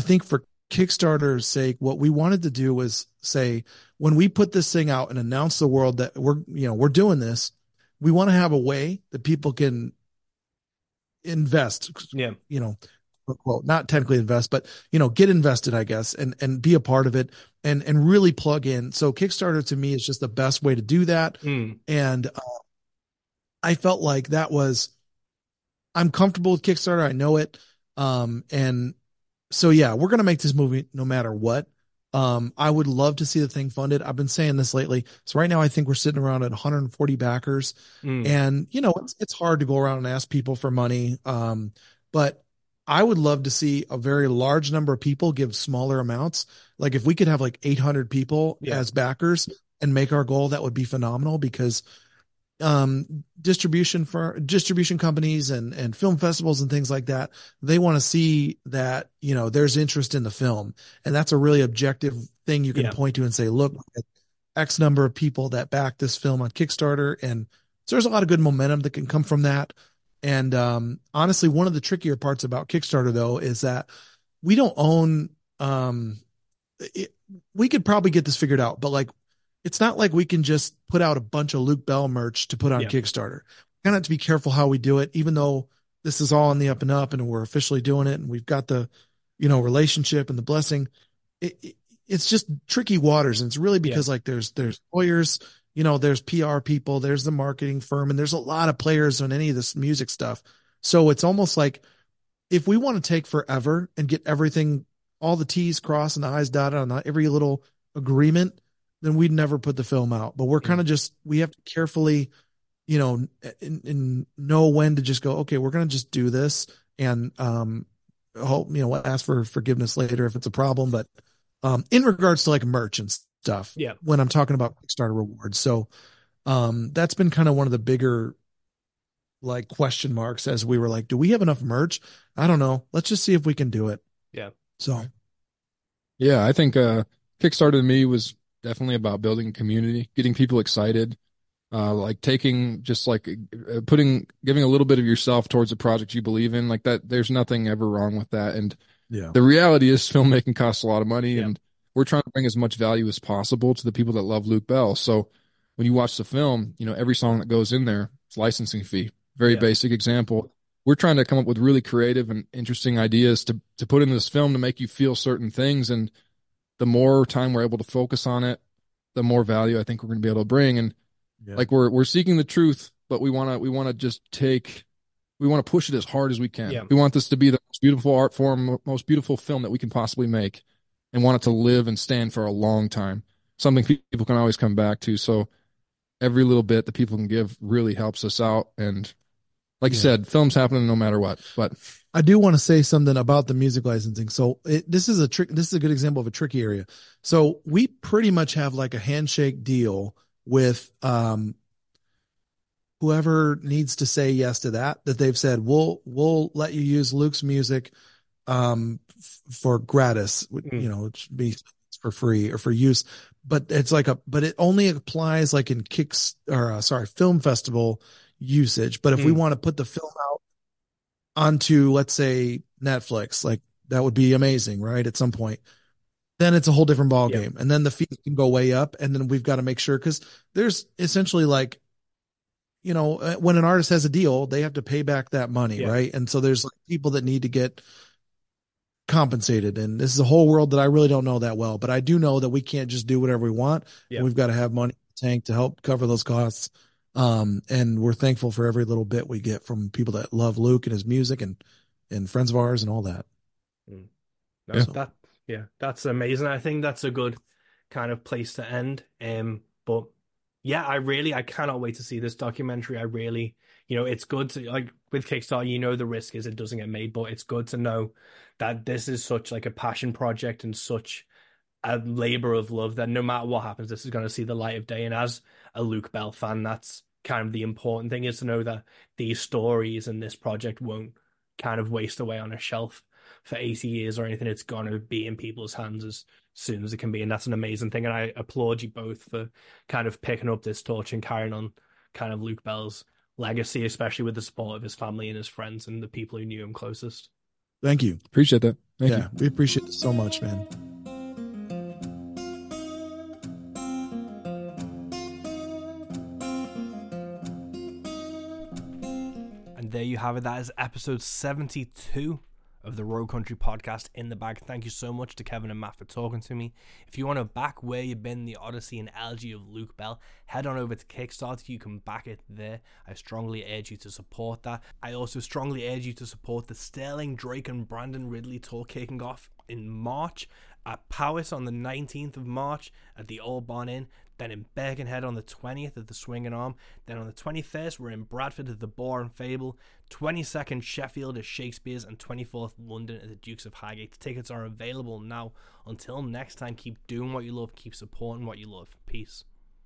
think for Kickstarter's sake, what we wanted to do was say, when we put this thing out and announce the world that we're doing this, we want to have a way that people can invest, you know, well, not technically invest, but, you know, get invested, I guess, and be a part of it and really plug in. So Kickstarter to me is just the best way to do that. And I felt like I'm comfortable with Kickstarter. I know it. So yeah, we're going to make this movie no matter what. I would love to see the thing funded. I've been saying this lately. So right now I think we're sitting around at 140 backers, and you know, it's hard to go around and ask people for money. But I would love to see a very large number of people give smaller amounts. Like if we could have like 800 people as backers and make our goal, that would be phenomenal, because distribution companies and film festivals and things like that, they want to see that, you know, there's interest in the film, and that's a really objective thing you can point to and say, look, X number of people that backed this film on Kickstarter. And so there's a lot of good momentum that can come from that. And honestly, one of the trickier parts about Kickstarter though is that we don't own we could probably get this figured out, but like, it's not like we can just put out a bunch of Luke Bell merch to put on Kickstarter. We kind of have to be careful how we do it, even though this is all on the up and up and we're officially doing it and we've got the, you know, relationship and the blessing. It's just tricky waters. And it's really because like there's lawyers, you know, there's PR people, there's the marketing firm, and there's a lot of players on any of this music stuff. So it's almost like if we want to take forever and get everything, all the T's crossed and the I's dotted on every little agreement, then we'd never put the film out. But we're kind of just, we have to carefully, you know, know when to just go, okay, we're going to just do this. And hope, you know, ask for forgiveness later if it's a problem. But in regards to like merch and stuff, yeah, when I'm talking about Kickstarter rewards. So that's been kind of one of the bigger like question marks as we were like, do we have enough merch? I don't know. Let's just see if we can do it. Yeah. So. Yeah, I think Kickstarter to me was definitely about building community, getting people excited, like taking just like putting, giving a little bit of yourself towards a project you believe in like that. There's nothing ever wrong with that. And yeah, the reality is filmmaking costs a lot of money, yeah, and we're trying to bring as much value as possible to the people that love Luke Bell. So when you watch the film, you know, every song that goes in there, it's licensing fee. Very yeah, basic example. We're trying to come up with really creative and interesting ideas to put in this film to make you feel certain things. And the more time we're able to focus on it, the more value I think we're going to be able to bring. And yeah, like we're seeking the truth, but we want to just take, we want to push it as hard as we can. Yeah. We want this to be the most beautiful art form, most beautiful film that we can possibly make, and want it to live and stand for a long time. Something people can always come back to. So every little bit that people can give really helps us out. And like yeah, you said, film's happening no matter what. But I do want to say something about the music licensing. So this is a trick. This is a good example of a tricky area. So we pretty much have like a handshake deal with whoever needs to say yes to that they've said, we'll let you use Luke's music for gratis, you know, it should be for free or for use, but it's like but it only applies like in film festival usage. But if we want to put the film out onto, let's say, Netflix, like that would be amazing, right? At some point, then it's a whole different ball game. And then the fees can go way up. And then we've got to make sure, because there's essentially like, you know, when an artist has a deal, they have to pay back that money. Yeah. Right. And so there's like people that need to get compensated. And this is a whole world that I really don't know that well, but I do know that we can't just do whatever we want. Yeah. And we've got to have money in the tank to help cover those costs. And we're thankful for every little bit we get from people that love Luke and his music and friends of ours and all that. Yeah, that's amazing. I think that's a good kind of place to end. But yeah, I cannot wait to see this documentary. I really, you know, it's good to, like with Kickstarter, you know, the risk is it doesn't get made, but it's good to know that this is such like a passion project and such a labor of love that no matter what happens, this is going to see the light of day. And as a Luke Bell fan, that's kind of the important thing, is to know that these stories and this project won't kind of waste away on a shelf for 80 years or anything. It's going to be in people's hands as soon as it can be, and that's an amazing thing. And I applaud you both for kind of picking up this torch and carrying on kind of Luke Bell's legacy, especially with the support of his family and his friends and the people who knew him closest. Thank you, appreciate that. Thank you. We appreciate it so much, man. And there you have it. That is episode 72 of the Rogue Country Podcast in the bag. Thank you so much to Kevin and Matt for talking to me. If you want to back Where You Been: The Odyssey and Elegy of Luke Bell, head on over to Kickstarter. You can back it there. I strongly urge you to support that. I also strongly urge you to support the Sterling Drake and Brandon Ridley tour kicking off in March at Powys on the 19th of March at the Old Barn Inn, then in Birkenhead on the 20th at the Swinging Arm, then on the 21st we're in Bradford at the Boar and Fable, 22nd Sheffield at Shakespeare's, and 24th London at the Dukes of Highgate. Tickets are available now. Until next time, keep doing what you love, keep supporting what you love. Peace.